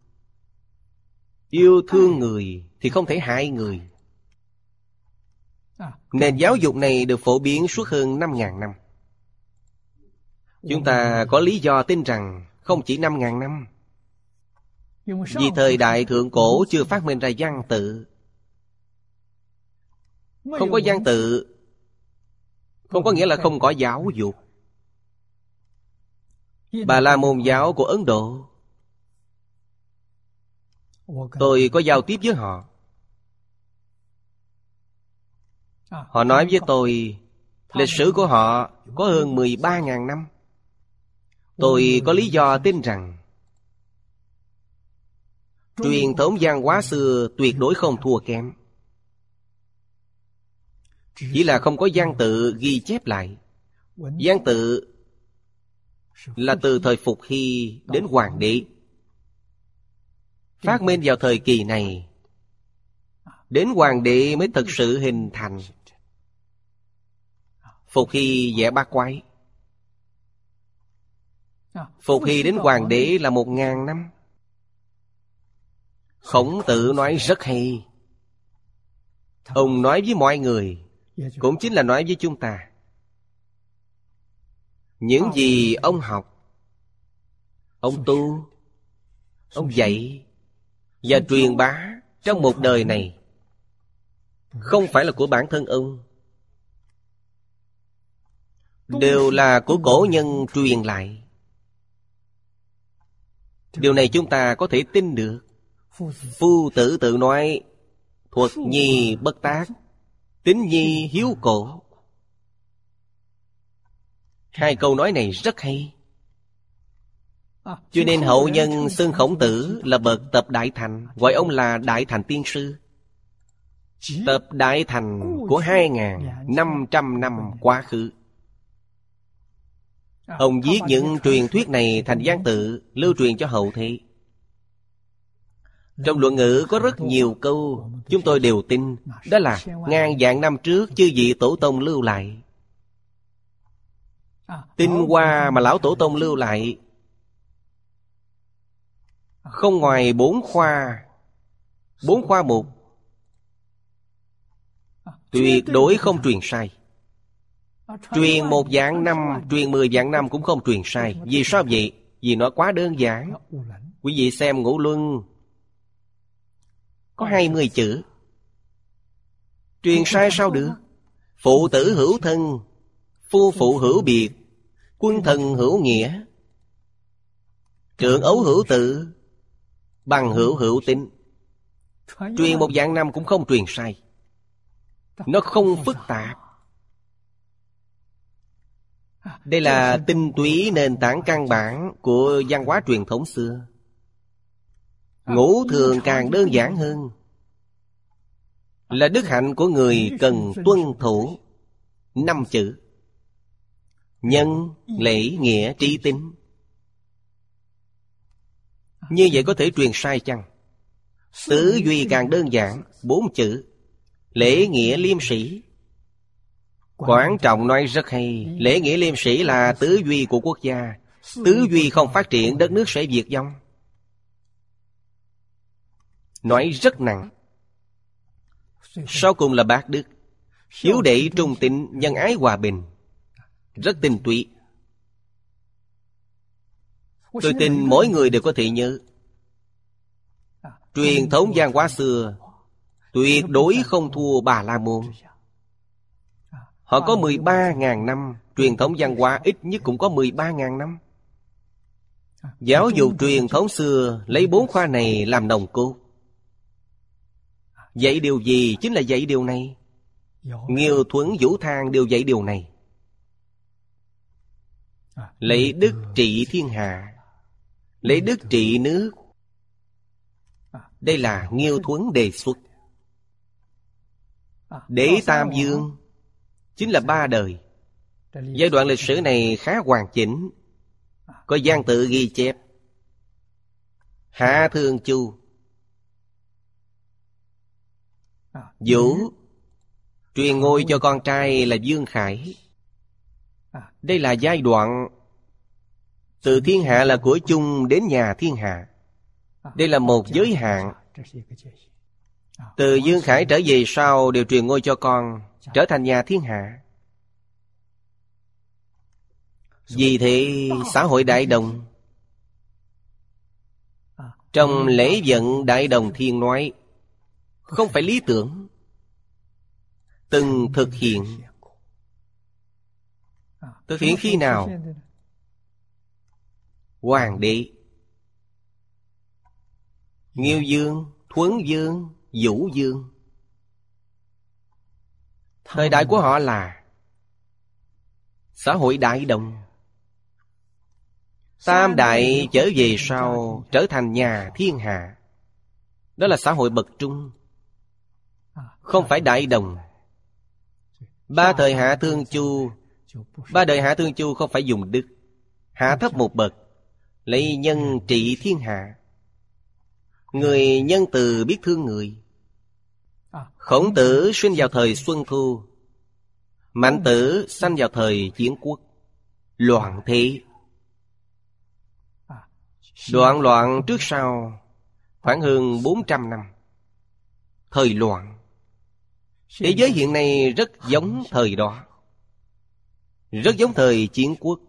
Yêu thương người thì không thể hại người. Nền giáo dục này được phổ biến suốt hơn năm ngàn năm. Chúng ta có lý do tin rằng không chỉ năm ngàn năm, vì thời đại thượng cổ chưa phát minh ra văn tự. Không có văn tự không có nghĩa là không có giáo dục. Bà La Môn giáo của Ấn Độ, tôi có giao tiếp với họ. Họ nói với tôi lịch sử của họ có hơn mười ba ngàn năm. Tôi có lý do tin rằng truyền thống văn hóa xưa tuyệt đối không thua kém, chỉ là không có văn tự ghi chép lại. Văn tự là từ thời Phục Hy đến Hoàng Đế, phát minh vào thời kỳ này, đến Hoàng Đế mới thực sự hình thành. Phục Hy vẽ bát quái. Phục Hy đến Hoàng Đế là một ngàn năm. Khổng Tử nói rất hay. Ông nói với mọi người, cũng chính là nói với chúng ta, những gì ông học, ông tu, ông dạy và truyền bá trong một đời này không phải là của bản thân ông, đều là của cổ nhân truyền lại. Điều này chúng ta có thể tin được. Phu Tử tự nói: thuật nhi bất tác, tín nhi hiếu cổ. Hai câu nói này rất hay. Cho nên hậu nhân xưng Khổng Tử là bậc tập đại thành, gọi ông là Đại Thành Tiên Sư. Tập đại thành của hai ngàn năm trăm năm quá khứ. Ông viết những truyền thuyết này thành văn tự, lưu truyền cho hậu thế. Trong luận ngữ có rất nhiều câu chúng tôi đều tin, đó là ngàn vạn năm trước chư vị tổ tông lưu lại. Tinh hoa mà lão tổ tông lưu lại không ngoài bốn khoa, bốn khoa mục, tuyệt đối không truyền sai. Truyền một vạn năm, truyền mười vạn năm cũng không truyền sai. Vì sao vậy? Vì nó quá đơn giản. Quý vị xem Ngũ Luân có hai mươi chữ, truyền sai sao được? Phụ tử hữu thân, phu phụ hữu biệt, quân thần hữu nghĩa, trưởng ấu hữu tự, bằng hữu hữu tín. Truyền một vạn năm cũng không truyền sai. Nó không phức tạp. Đây là tinh túy nền tảng căn bản của văn hóa truyền thống xưa. Ngũ thường càng đơn giản hơn, là đức hạnh của người cần tuân thủ. Năm chữ: nhân, lễ, nghĩa, trí, tín. Như vậy có thể truyền sai chăng? Tứ duy càng đơn giản, bốn chữ: lễ, nghĩa, liêm, sĩ. Quảng Trọng nói rất hay, lễ, nghĩa, liêm, sĩ là tứ duy của quốc gia. Tứ duy không phát triển, đất nước sẽ diệt vong. Nói rất nặng. Sau cùng là bác đức: hiếu đệ, trung tín, nhân ái, hòa bình. Rất tinh túy. Tôi tin mỗi người đều có thể nhớ. Truyền thống văn hóa xưa tuyệt đối không thua Bà La Môn. Họ có mười ba ngàn năm, truyền thống văn hóa ít nhất cũng có mười ba ngàn năm. Giáo dục truyền thống xưa lấy bốn khoa này làm nòng cốt. Dạy điều gì chính là dạy điều này. Nhiều Thuấn, Vũ Thang đều dạy điều này. Lấy đức trị thiên hạ, lấy đức trị nước. Đây là Nghiêu Thuấn đề xuất. Đế Tam Dương chính là ba đời. Giai đoạn lịch sử này khá hoàn chỉnh, có văn tự ghi chép. Hạ Thương Chu Vũ truyền ngôi cho con trai là Dương Khải. Đây là giai đoạn từ thiên hạ là của chung đến nhà thiên hạ. Đây là một giới hạn. Từ Dương Khải trở về sau đều truyền ngôi cho con, trở thành nhà thiên hạ. Vì thế xã hội đại đồng, trong lễ vận đại đồng thiên nói, không phải lý tưởng, từng thực hiện. Thực hiện khi nào? Hoàng đế Nghiêu Dương, Thuấn Dương, Vũ Dương, thời đại của họ là xã hội đại đồng. Tam đại trở về sau trở thành nhà thiên hạ. Đó là xã hội bậc trung, không phải đại đồng. Ba thời Hạ Thương Chu, ba đời Hạ Thương Chu không phải dùng đức, hạ thấp một bậc, lấy nhân trị thiên hạ. Người nhân từ biết thương người. Khổng Tử sinh vào thời Xuân Thu, Mạnh Tử sanh vào thời Chiến Quốc, loạn thế. Đoạn loạn trước sau khoảng hơn bốn trăm năm. Thời loạn. Thế giới hiện nay rất giống thời đó, rất giống thời Chiến Quốc,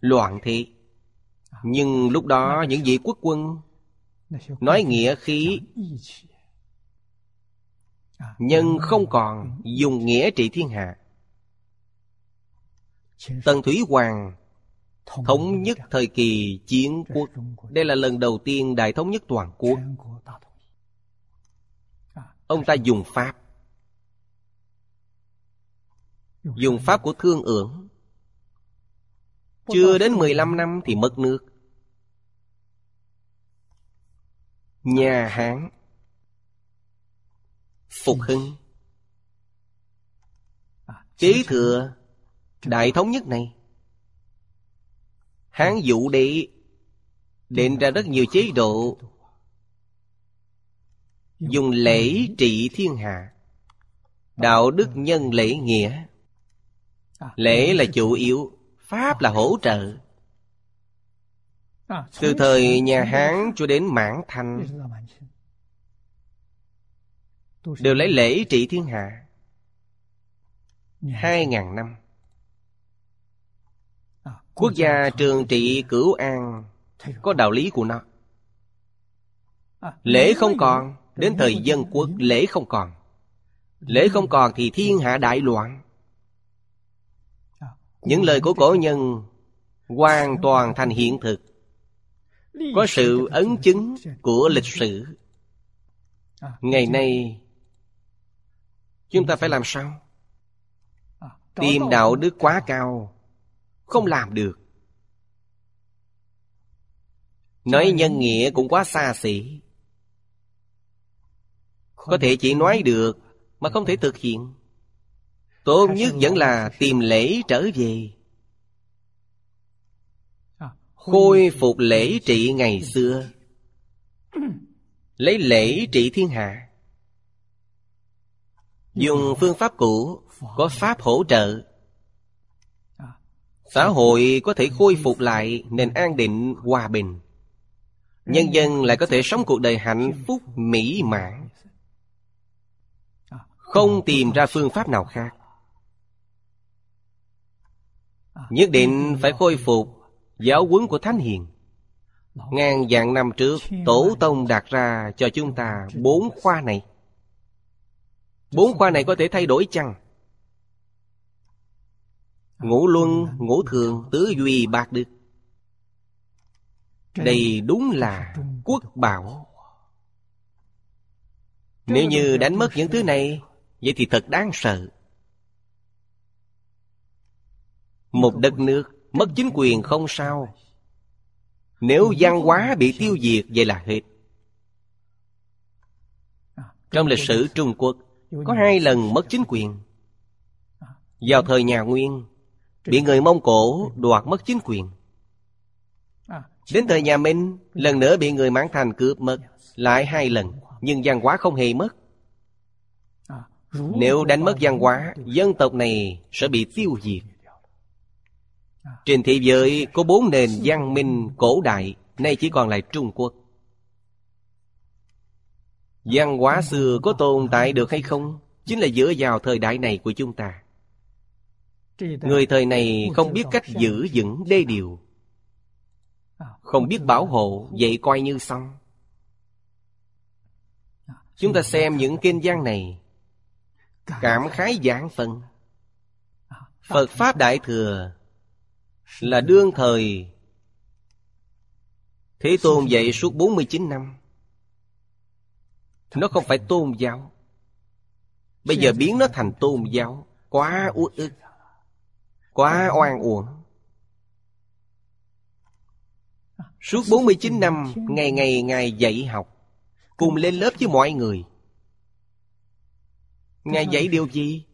loạn thế. Nhưng lúc đó những vị quốc quân nói nghĩa khí, nhưng không còn dùng nghĩa trị thiên hạ. Tần Thủy Hoàng thống nhất thời kỳ Chiến Quốc. Đây là lần đầu tiên đại thống nhất toàn quốc. Ông ta dùng pháp, dùng pháp của Thương Ưởng. Chưa đến mười lăm năm thì mất nước. Nhà Hán phục hưng, kế thừa đại thống nhất này. Hán Vũ Đế định ra rất nhiều chế độ, dùng lễ trị thiên hạ. Đạo đức nhân lễ nghĩa. Lễ là chủ yếu, pháp là hỗ trợ. Từ thời nhà Hán cho đến Mãn Thanh đều lấy lễ trị thiên hạ. Hai ngàn năm. Quốc gia trường trị Cửu An có đạo lý của nó. Lễ không còn, đến thời Dân Quốc lễ không còn. Lễ không còn thì thiên hạ đại loạn. Những lời của cổ nhân hoàn toàn thành hiện thực, có sự ấn chứng của lịch sử. Ngày nay chúng ta phải làm sao? Tìm đạo đức quá cao không làm được, nói nhân nghĩa cũng quá xa xỉ. Có thể chỉ nói được mà không thể thực hiện. Tốt nhất vẫn là tìm lễ trở về, khôi phục lễ trị ngày xưa, lấy lễ trị thiên hạ. Dùng phương pháp cũ, có pháp hỗ trợ, xã hội có thể khôi phục lại nền an định hòa bình. Nhân dân lại có thể sống cuộc đời hạnh phúc mỹ mãn. Không tìm ra phương pháp nào khác. Nhất định phải khôi phục giáo huấn của Thánh Hiền. Ngàn vạn năm trước, Tổ Tông đặt ra cho chúng ta bốn khoa này. Bốn khoa này có thể thay đổi chăng? Ngũ luân, ngũ thường, tứ duy, bạc đức. Đây đúng là quốc bảo. Nếu như đánh mất những thứ này, vậy thì thật đáng sợ. Một đất nước mất chính quyền không sao, nếu văn hóa bị tiêu diệt vậy là hết. Trong lịch sử Trung Quốc có hai lần mất chính quyền. Vào thời nhà Nguyên, bị người Mông Cổ đoạt mất chính quyền. Đến thời nhà Minh, lần nữa bị người Mãn Thành cướp mất, lại hai lần, nhưng văn hóa không hề mất. Nếu đánh mất văn hóa, dân tộc này sẽ bị tiêu diệt. Trên thế giới có bốn nền văn minh cổ đại, nay chỉ còn lại Trung Quốc. Văn hóa xưa có tồn tại được hay không, chính là dựa vào thời đại này của chúng ta. Người thời này không biết cách giữ vững đê điều, không biết bảo hộ, vậy coi như xong. Chúng ta xem những kinh văn này, cảm khái giảng phân. Phật Pháp Đại Thừa là đương thời Thế Tôn dạy suốt bốn mươi chín năm. Nó không phải tôn giáo. Bây giờ biến nó thành tôn giáo, quá uất ức, quá oan uổng. Suốt bốn mươi chín năm, ngày ngày Ngài dạy học, cùng lên lớp với mọi người. Ngài dạy điều gì?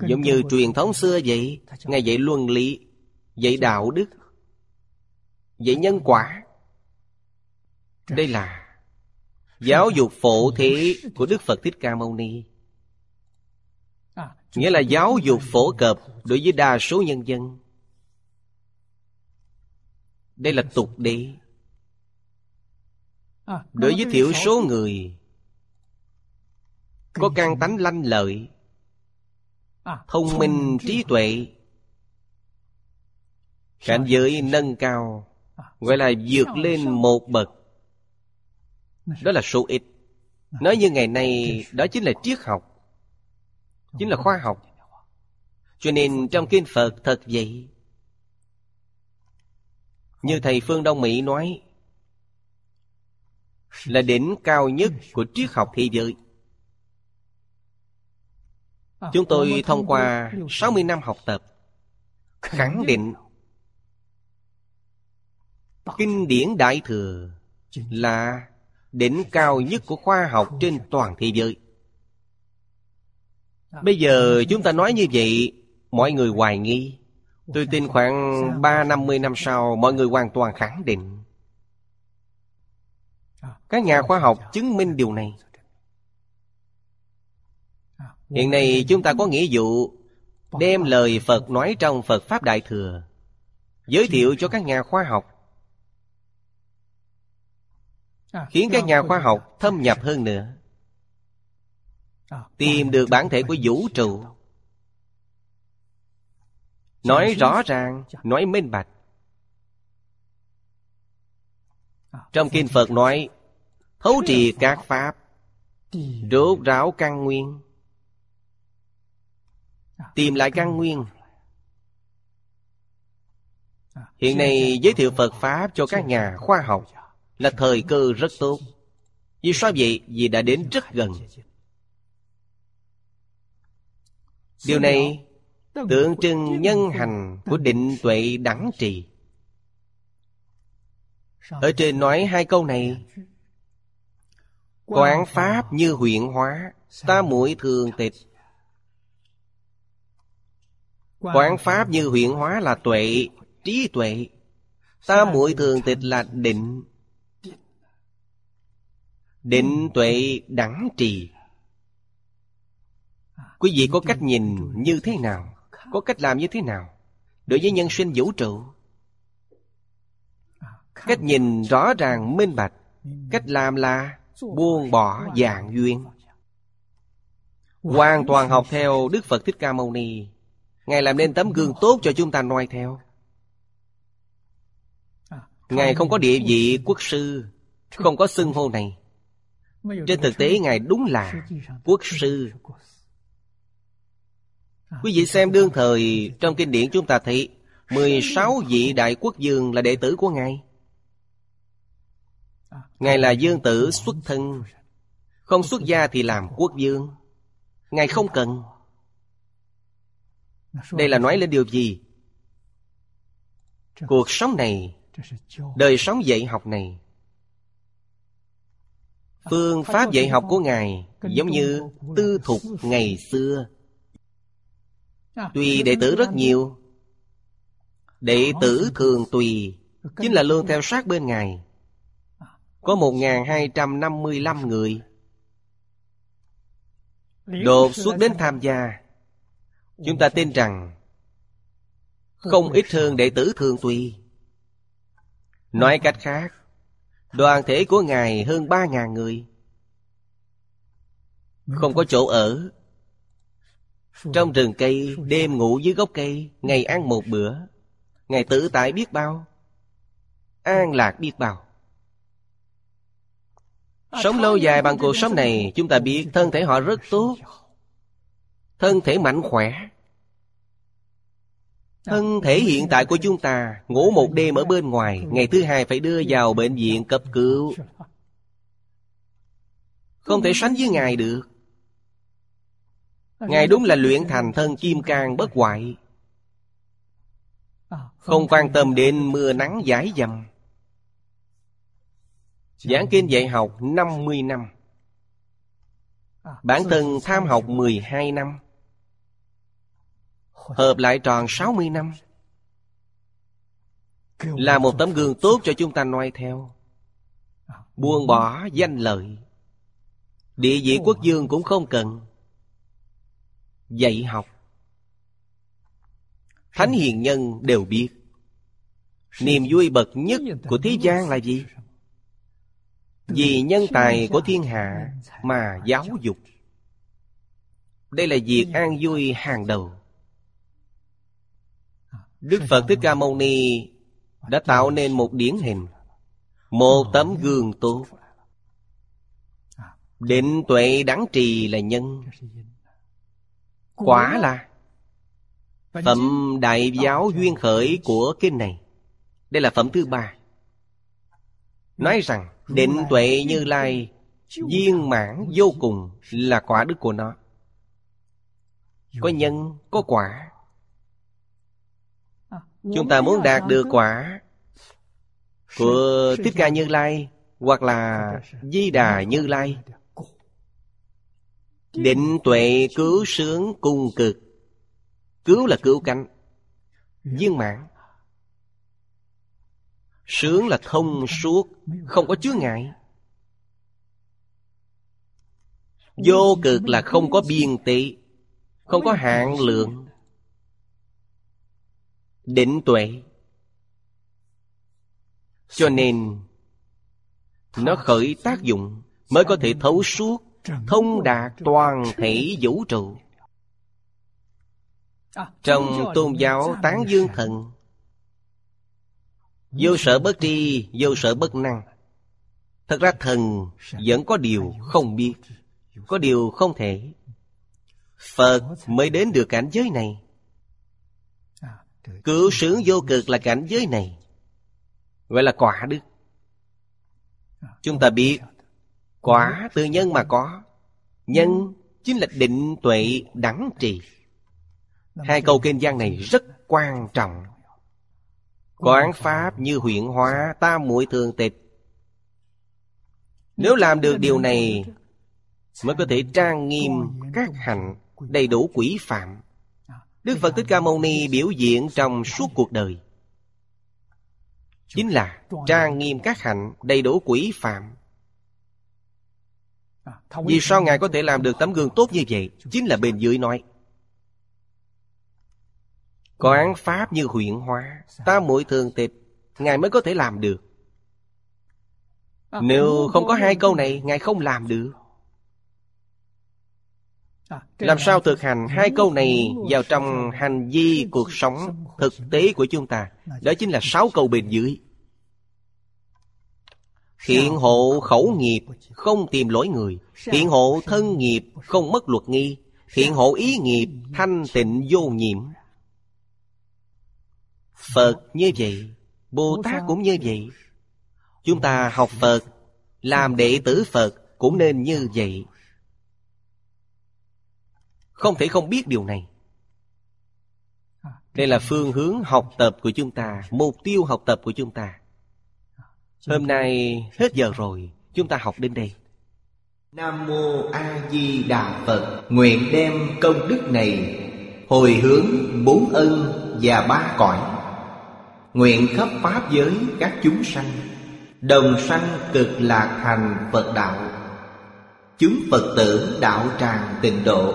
Giống như truyền thống xưa vậy, Ngài dạy luân lý, dạy đạo đức, dạy nhân quả. Đây là giáo dục phổ thế của Đức Phật Thích Ca Mâu Ni. Nghĩa là giáo dục phổ cập đối với đa số nhân dân. Đây là tục đế. Đối với thiểu số người có căn tánh lanh lợi, thông minh trí tuệ, cảnh giới nâng cao, gọi là vượt lên một bậc. Đó là số ít. Nói như ngày nay, đó chính là triết học, chính là khoa học. Cho nên trong kinh Phật thật vậy. Như thầy Phương Đông Mỹ nói, là đỉnh cao nhất của triết học thế giới. Chúng tôi thông qua sáu mươi năm học tập, khẳng định kinh điển Đại Thừa là đỉnh cao nhất của khoa học trên toàn thế giới. Bây giờ chúng ta nói như vậy, mọi người hoài nghi. Tôi tin khoảng ba năm mươi năm sau, mọi người hoàn toàn khẳng định. Các nhà khoa học chứng minh điều này. Hiện nay chúng ta có nghĩa vụ đem lời Phật nói trong Phật Pháp Đại Thừa giới thiệu cho các nhà khoa học, khiến các nhà khoa học thâm nhập hơn nữa, tìm được bản thể của vũ trụ, nói rõ ràng, nói minh bạch. Trong kinh Phật nói thấu triệt các pháp, rốt ráo căn nguyên, tìm lại căn nguyên. Hiện nay giới thiệu Phật Pháp cho các nhà khoa học là thời cơ rất tốt. Vì sao vậy? Vì đã đến rất gần. Điều này tượng trưng nhân hành của định tuệ đẳng trì. Ở trên nói hai câu này: quán pháp như huyện hóa, ta muội thường tịch. Quán pháp như huyện hóa là tuệ, trí tuệ. Ta muội thường tịch là định. Định tuệ đẳng trì. Quý vị có cách nhìn như thế nào? Có cách làm như thế nào? Đối với nhân sinh vũ trụ, cách nhìn rõ ràng minh bạch, cách làm là buông bỏ vạn duyên. Hoàn toàn học theo Đức Phật Thích Ca Mâu Ni. Ngài làm nên tấm gương tốt cho chúng ta noi theo. Ngài không có địa vị quốc sư, không có xưng hô này. Trên thực tế Ngài đúng là quốc sư. Quý vị xem đương thời, trong kinh điển chúng ta thấy mười sáu vị đại quốc vương là đệ tử của Ngài. Ngài là vương tử xuất thân, không xuất gia thì làm quốc vương. Ngài không cần. Đây là nói lên điều gì? Cuộc sống này, đời sống dạy học này, phương pháp dạy học của Ngài giống như tư thục ngày xưa. Tuy đệ tử rất nhiều, Đệ tử thường tùy chính là luôn theo sát bên Ngài. Có một nghìn hai trăm năm mươi lăm người đột xuất đến tham gia. Chúng ta tin rằng không ít hơn đệ tử thường tùy. Nói cách khác, đoàn thể của Ngài hơn ba nghìn người. Không có chỗ ở, trong rừng cây, đêm ngủ dưới gốc cây, ngày ăn một bữa. Ngài tự tại biết bao, an lạc biết bao. Sống lâu dài bằng cuộc sống này, chúng ta biết thân thể họ rất tốt, thân thể mạnh khỏe. Thân thể hiện tại của chúng ta, ngủ một đêm ở bên ngoài, ngày thứ hai phải đưa vào bệnh viện cấp cứu. Không thể sánh với Ngài được. Ngài đúng là luyện thành thân kim cang bất hoại, không quan tâm đến mưa nắng dãi dầm. Giảng kinh dạy học năm mươi năm, bản thân tham học mười hai năm, hợp lại tròn sáu mươi năm, là một tấm gương tốt cho chúng ta noi theo. Buông bỏ danh lợi, địa vị quốc dương cũng không cần. Dạy học, thánh hiền nhân đều biết niềm vui bậc nhất của thế gian là gì. Vì nhân tài của thiên hạ mà giáo dục, đây là việc an vui hàng đầu. Đức Phật Thích Ca Mâu Ni đã tạo nên một điển hình, một tấm gương tốt. Định tuệ đẳng trì là nhân, quả là phẩm đại giáo duyên khởi của kinh này. Đây là phẩm thứ ba, nói rằng định tuệ Như Lai viên mãn vô cùng là quả đức của nó. Có nhân, có quả. Chúng ta muốn đạt được quả của Thích Ca Như Lai hoặc là Di Đà Như Lai, định tuệ cứu sướng cùng cực. Cứu là cứu cánh, viên mãn. Sướng là thông suốt, không có chướng ngại. Vô cực là không có biên tị, không có hạn lượng. Định tuệ, cho nên nó khởi tác dụng, mới có thể thấu suốt, thông đạt toàn thể vũ trụ. Trong tôn giáo Tán Dương Thần, vô sở bất tri, vô sở bất năng. Thật ra thần vẫn có điều không biết, có điều không thể. Phật mới đến được cảnh giới này. Cứu sướng vô cực là cảnh giới này, gọi là quả đức. Chúng ta biết quả từ nhân mà có, nhân chính là định tuệ đẳng trì. Hai câu kinh văn này rất quan trọng. Quán pháp như huyện hóa, tam muội thường tịch. Nếu làm được điều này, mới có thể trang nghiêm các hạnh, đầy đủ quỷ phạm. Đức Phật Thích Ca Mâu Ni biểu diễn trong suốt cuộc đời chính là trang nghiêm các hạnh, đầy đủ quỷ phạm. Vì sao Ngài có thể làm được tấm gương tốt như vậy? Chính là bên dưới nói quán pháp như huyện hóa, tam muội thường tịch, Ngài mới có thể làm được. Nếu không có hai câu này, Ngài không làm được. Làm sao thực hành hai câu này vào trong hành vi cuộc sống thực tế của chúng ta? Đó chính là sáu câu bên dưới. Hiện hộ khẩu nghiệp, không tìm lỗi người. Hiện hộ thân nghiệp, không mất luật nghi. Hiện hộ ý nghiệp, thanh tịnh vô nhiễm. Phật như vậy, Bồ Tát cũng như vậy. Chúng ta học Phật, làm đệ tử Phật cũng nên như vậy. Không thể không biết điều này. Đây là phương hướng học tập của chúng ta, mục tiêu học tập của chúng ta. Hôm nay hết giờ rồi, chúng ta học đến đây. Nam Mô A Di Đà Phật. Nguyện đem công đức này hồi hướng bốn ân và ba cõi. nguyện khắp pháp giới các chúng sanh đồng sanh cực lạc thành Phật đạo. Chúng Phật tử đạo tràng Tịnh Độ.